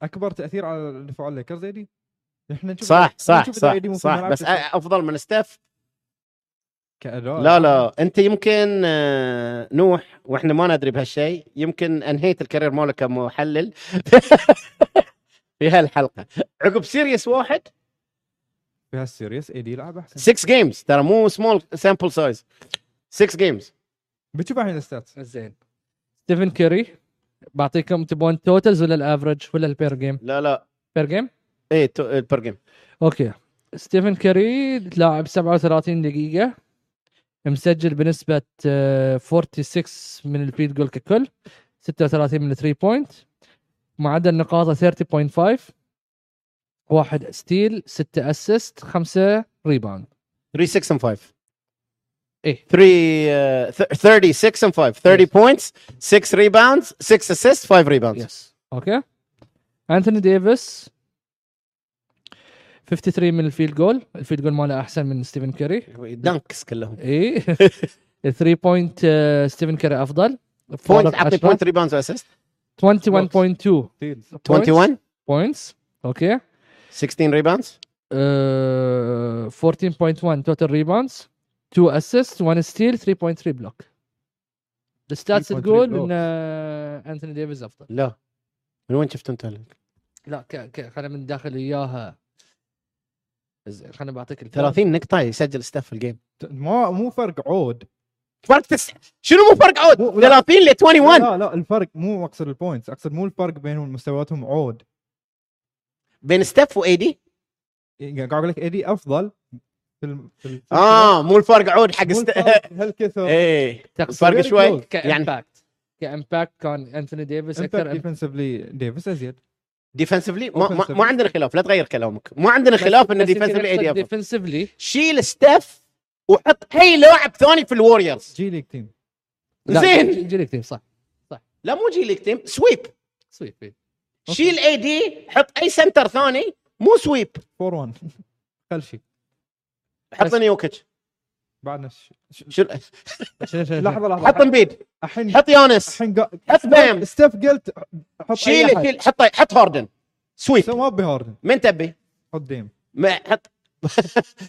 اكبر تاثير على دفاع الليكرز. ايدي احنا نشوف صح بس افضل من ستيف كأداء. لا انت يمكن نوح واحنا ما ندري بهالشيء، يمكن انهيت الكارير مالك كمحلل في هالحلقه عقب سيريس واحد. في هالسيريس ايدي يلعب احسن. 6 جيمز ترى مو سمول سامبل سايز. 6 جيمز بتشوف الحين الستاتس. زين ستيفن كاري بعطيكم، تبون توتلز ولا الافرج ولا البير جيم؟ لا بير جيم. ايه البير جيم. اوكي ستيفن كاري تلاعب 37 دقيقه، مسجل بنسبة 46 من الفيلد جول ككل، 36 من 3 بوينت، معدل نقاطه 30.5، 1 ستيل، 6 اسيست، 5 ريباوند. 36 and 5. ايه 36 and 5. 30 بوينتس، 6 ريباوندز، 6 اسيست، 5 ريباوندز. يس اوكي. أنتوني ديفيس 53 من الفيلد جول، الفيلد جول ماله احسن من ستيفن كاري. دانكس كلهم. اي 3 بوينت ستيفن كاري افضل. بوينت اعطي بوينت ريباوند واسيست. 21.2 بوينتس. اوكي 16 ريباوندز. 14.1 توتال ريباوندز، 2 اسيست، 1 ستيل، 3.3 بلوك. الستاتس تقول ان أنتوني ديفيس افضل. لا من وين شفت انت؟ لا خلينا من داخل اياها. خلنا بعطيك 30 نقطه يسجل ستيف في الجيم. مو فرق عود، فرق شنو؟ مو فرق عود 30 ل 21. لا الفرق مو اقصد البوينتس، اقصد مو الفرق بينهم مستوياتهم عود بين ستيف وايدي. قاعد اقول لك ايدي افضل في مو الفرق عود حق هالكثر. ايه الفرق شوي كامباكت. كامباكت كان أنتوني ديفيس اكثر ديفنسفلي. ديفيس ازيد ديفنسفلي. ما عندنا خلاف، لا تغير كلامك. ما عندنا خلاف ان ديفنسفلي ايدي افضل. ديفنسفلي شيل ستيف وحط اي لاعب ثاني في الوارييرز. جي ليج تيم. زين جي ليج تيم صح. لا مو جي ليج تيم، سويب. شيل ايدي، حط اي سنتر ثاني مو سويب. 4-1 خل شيء. حطني يوكيتش بعد لحظه حط امبيد الحين، حط يانس، حط بام، ستيف قلت حط شيل، حط هاردن سويب، سواب بهاردن من تبي حط ديم ما حط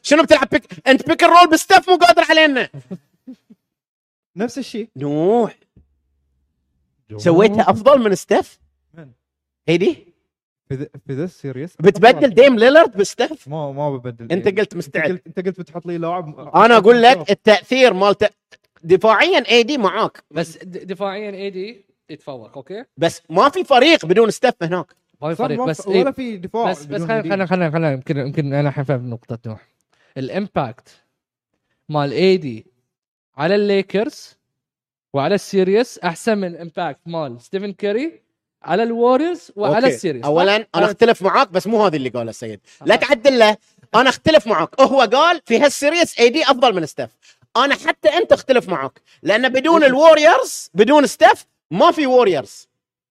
شنو بتلعب بيك انت بيك الرول بستيف مو قادر علينا نفس الشيء نوح سويتها افضل من ستيف من هيدي في ذا سيريس بتبدل ديم ليلارد بستيف ما ببدل انت قلت مستعد انت قلت بتحط لي لاعب انا اقول لك التاثير مالته دفاعيا ايدي معاك بس دفاعيا ايدي يتفوق اوكي بس ما في فريق بدون ستيف هناك ما في فريق بس ولا في دفاع بس خلينا يمكن انا حفهم نقطه نوح الامباكت مال ايدي على الليكرز وعلى السيريس احسن من امباكت مال ستيفن كاري على الوارييرز وعلى السيريس اولا انا اختلف معاك بس مو هذا اللي قاله السيد لا تعدل له انا اختلف معاك هو قال في هالسيريس اي دي افضل من ستيف انا حتى انت اختلف معاك لان بدون الوارييرز بدون ستيف ما في وارييرز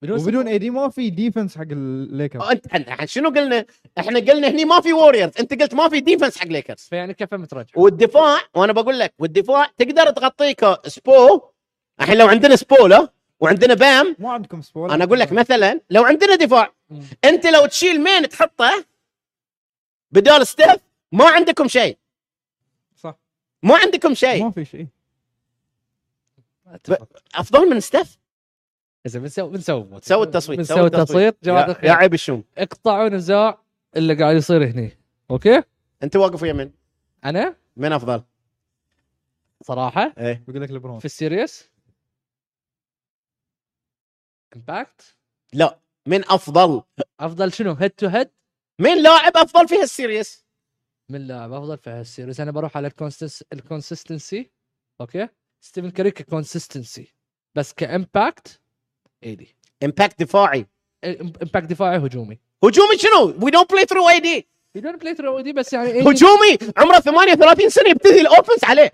وبدون اي دي ما في ديفنس حق الليكرز انت شنو قلنا احنا قلنا هني ما في وارييرز انت قلت ما في ديفنس حق الليكرز يعني كيف متراجع والدفاع وانا بقول لك والدفاع تقدر تغطيك سبو الحين لو عندنا سبو لا وعندنا بام ما عندكم سبول انا اقول لك مثلا لو عندنا دفاع انت لو تشيل مين تحطه بدال ستيف ما عندكم شيء صح ما عندكم شيء ما في شيء افضل من ستيف اذا بنسوي التصويت بنسوي التصويت جماعه الخير يا عيب الشوم اقطعوا نزاع اللي قاعد يصير هنا اوكي انت واقف ويا من انا من افضل صراحه ايه بقول لك لبرون في السيريس امباكت لا من افضل شنو هيد تو هيد من لاعب افضل في هالسيريس من لاعب افضل في هالسيريس انا بروح على الكونسستنسي اوكي ستيفن كاري كونسستنسي بس كامباكت ايدي امباكت دفاعي هجومي شنو وي دونت بلاي ثرو اي دي بس يعني AD. هجومي عمره 38 سنه يبتدي الاوفنس عليه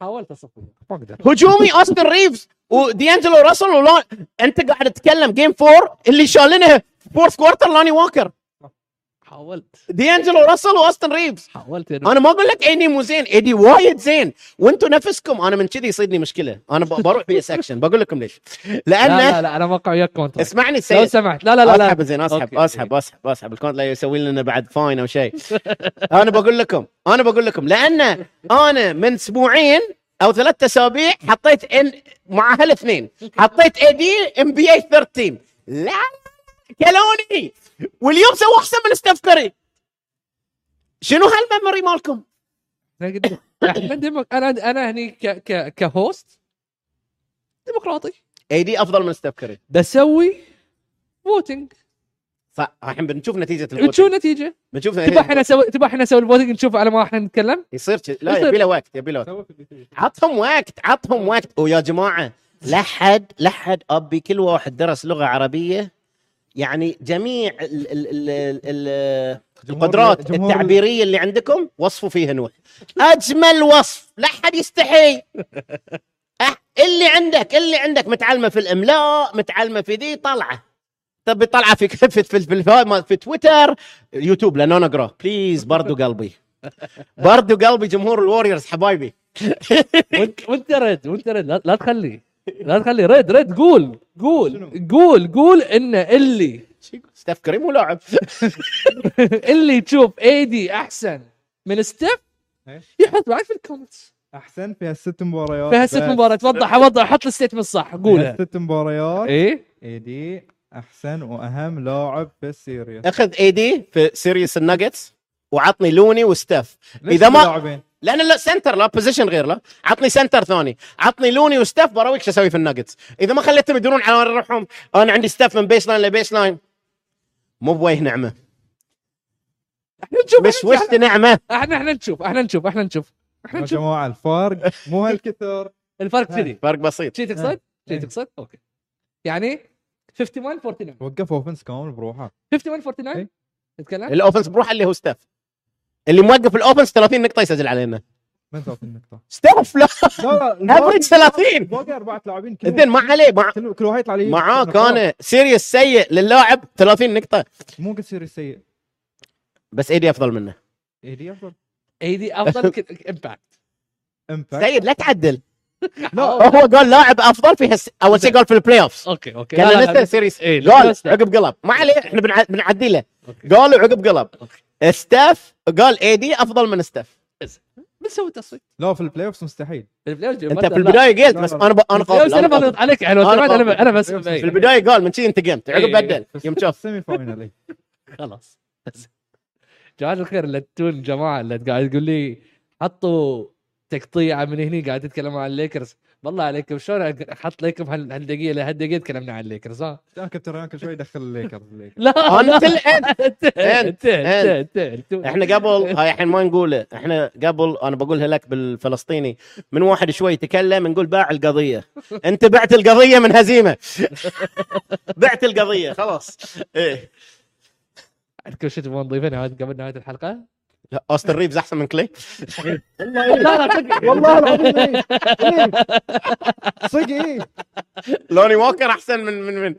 حاولت اصفه هجومي أوستن ريفز وديانجلو راسل انت قاعد تتكلم جيم 4 اللي شالنه فورث كوارتر لاني واكر حاولت ديانجلو راسل وأوستن ريفز حاولت انا ما اقول لك ايدي مو زين ايدي وايد زين وانتم نفسكم انا من كذي يصيدني مشكله انا بروح بي سكشن بقول لكم ليش لان لا انا موقع وياك كونتراكت اسمعني سيد لو سمحت لا اسحب زين اسحب الكونت لا يسوي لنا بعد فاين او شيء انا بقول لكم لان انا من اسبوعين او 3 اسابيع حطيت ان مع هالاثنين حطيت ايدي ام بي اي 13 لا كلوني واليوم سووا احسن من ستيف كاري شنو هالميموري مالكم؟ انا هني كهوست ديمقراطي اي دي افضل من ستيف كاري بسوي فوتنج صح الحين بنشوف نتيجه الفوتنج بنشوف تبى احنا نسوي الفوتنج نشوف على ما احنا نتكلم يصير لا يبي له وقت عطهم وقت ويا جماعه لحد ابي كل واحد درس لغه عربيه يعني جميع القدرات التعبيريه اللي عندكم وصفوا فيها نوح اجمل وصف لا حد يستحي اللي عندك متعلمه في الاملاء متعلمه في ذي طلعه طب طلعه في في تويتر يوتيوب لان انا اقرا بليز برضو قلبي جمهور الوارييرز حبايبي وانت رد لا تخلي رد قول ان اللي ستيف كاري مو لاعب اللي تشوف ايدي احسن من ستيف يحط بعد في الكومنتس احسن في ال6 مباريات وضح حط الستيتمنت الصح قولها ال6 مباريات ايدي احسن واهم لاعب في السيريس اخذ ايدي في سيريس الناجتس وعطني لوني وستيف اذا ما لأن لا سنتر لا بوزيشن غير لا عطني سنتر ثاني عطني لوني وستاف براويك شو اسوي في الناجتس اذا ما خليتهم يدورون على روحهم انا عندي ستاف من بيس لاين لبيس لاين مو بويه نعمه مش وش نعمه احنا نشوف جماعه الفرق مو هالكثر الفرق كذي فرق بسيط شي تقصد اوكي يعني 51 49 وقف اوفنس كامل بروحه 51 49 تتكلم الاوفنس بروحه اللي هو ستاف اللي موقف الاوفنس 30 نقطه يسجل علينا من 30 نقطه ستيف لا افريج 30 باقي 4 لاعبين اذن ما عليه كل واحد يطلع لي معاه كان سيريس سيء للاعب 30 نقطه مو قصير سيء بس ايدي افضل منه اي دي افضل، اي دي افضل امباكت. سيد لا تعدل. لا هو قال لاعب افضل في اول شيء قال في البلاي اوفز. اوكي قال لسه سيريس اي قال عقب قلب ما عليه احنا بنعدي له قالوا عقب قلب. ستاف قال اي دي افضل من ستاف. بنسوي تصويت لا في البلاي اوفز مستحيل. انت في البدايه قلت بس انا قابل انا بضغط عليك انا بس في البدايه قال من شيء انت قمت عقب بدل يوم شاف سيمي فاينال خلاص. جماعة الخير لا تون جماعه اللي قاعد تقول لي حطوا تقطيعه من هنا قاعد تتكلموا عن الليكرز. بالله عليكم شلون حط لكم هالدقيقه لهالدقيقه تكلمنا عن الليكرز. ها كابتن ريان كل شوي يدخل الليكرز. لا انا انت احنا قبل هاي الحين ما نقوله احنا قبل انا بقولها لك بالفلسطيني من واحد شوي يتكلم نقول باع القضيه. انت بعت القضيه من هزيمه. بعت القضيه خلاص. ايه عندكم شيء تبغون تضيفونه قبل نهايه الحلقه؟ لا أوستن ريفز أحسن من كلي. والله صدق لوني ووكر أحسن من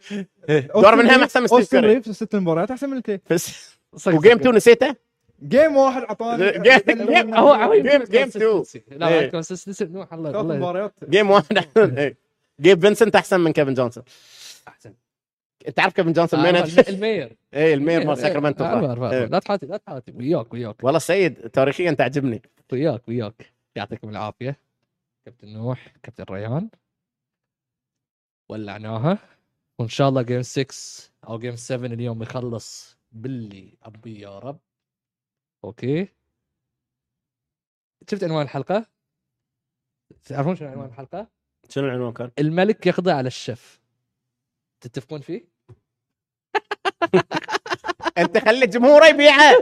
دارفن هام أحسن من ستيف كاري. أوستن ريفز في 6 مباريات أحسن من كلي. بس وجيم 2 نسيته؟ جيم 1 عطاني جيم 2 لا كونسستنسي نوح الله 3 مباريات جيم 1. جيب فينسنت أحسن من كيفن جونسون. أحسن انت عارف كيفن جونسون مانجر المير. ايه المير مال ساكرامنتو. لا تحاتي وياك والله سيد تاريخيا تعجبني وياك يعطيكم العافيه كابتن نوح كابتن ريان ولعناها وان شاء الله جيم 6 او جيم 7 اليوم يخلص باللي ابي يا رب. اوكي شفت عنوان الحلقه؟ تعرفون شنو عنوان الحلقه؟ شنو العنوان كان؟ الملك يقضي على الشف. تتفقون فيه؟ انت خلي جمهوره يبيعه.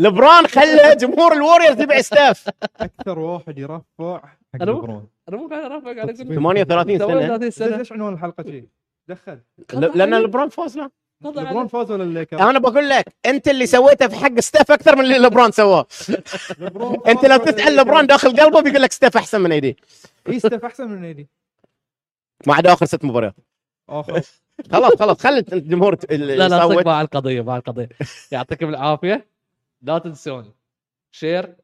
لبرون خلى جمهور الوارييرز يبيع ستاف. اكثر واحد يرفع حق لبرون. انا مو قاعد ارفع على 38 سنه. ليش عنوان الحلقه شيء؟ دخل لان لبرون فاز. لا لبرون فاز ولا الليكرز؟ انا بقول لك انت اللي سويته في حق ستاف اكثر من اللي لبرون سواه. انت لو تسال لبرون داخل قلبه بيقول لك ستاف احسن من ايدي. اي ستاف احسن من ايدي ما عدا اخر 6 مباريات. خلاص خلت الجمهور لا صوت مع القضيه يعطيكم العافيه. لا تنسون شير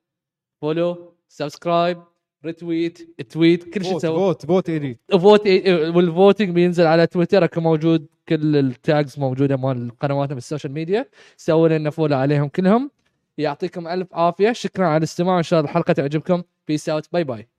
فولو سبسكرايب ريتويت تويت كل شيء تسوي فوت ايدي فوت. والفوتنج بينزل على تويتر اكو موجود كل التاجز موجوده مال قنواتنا بالسوشيال ميديا. سووا لنا فولو عليهم كلهم. يعطيكم الف عافيه. شكرا على الاستماع. ان شاء الله الحلقه تعجبكم. بيس اوت باي باي.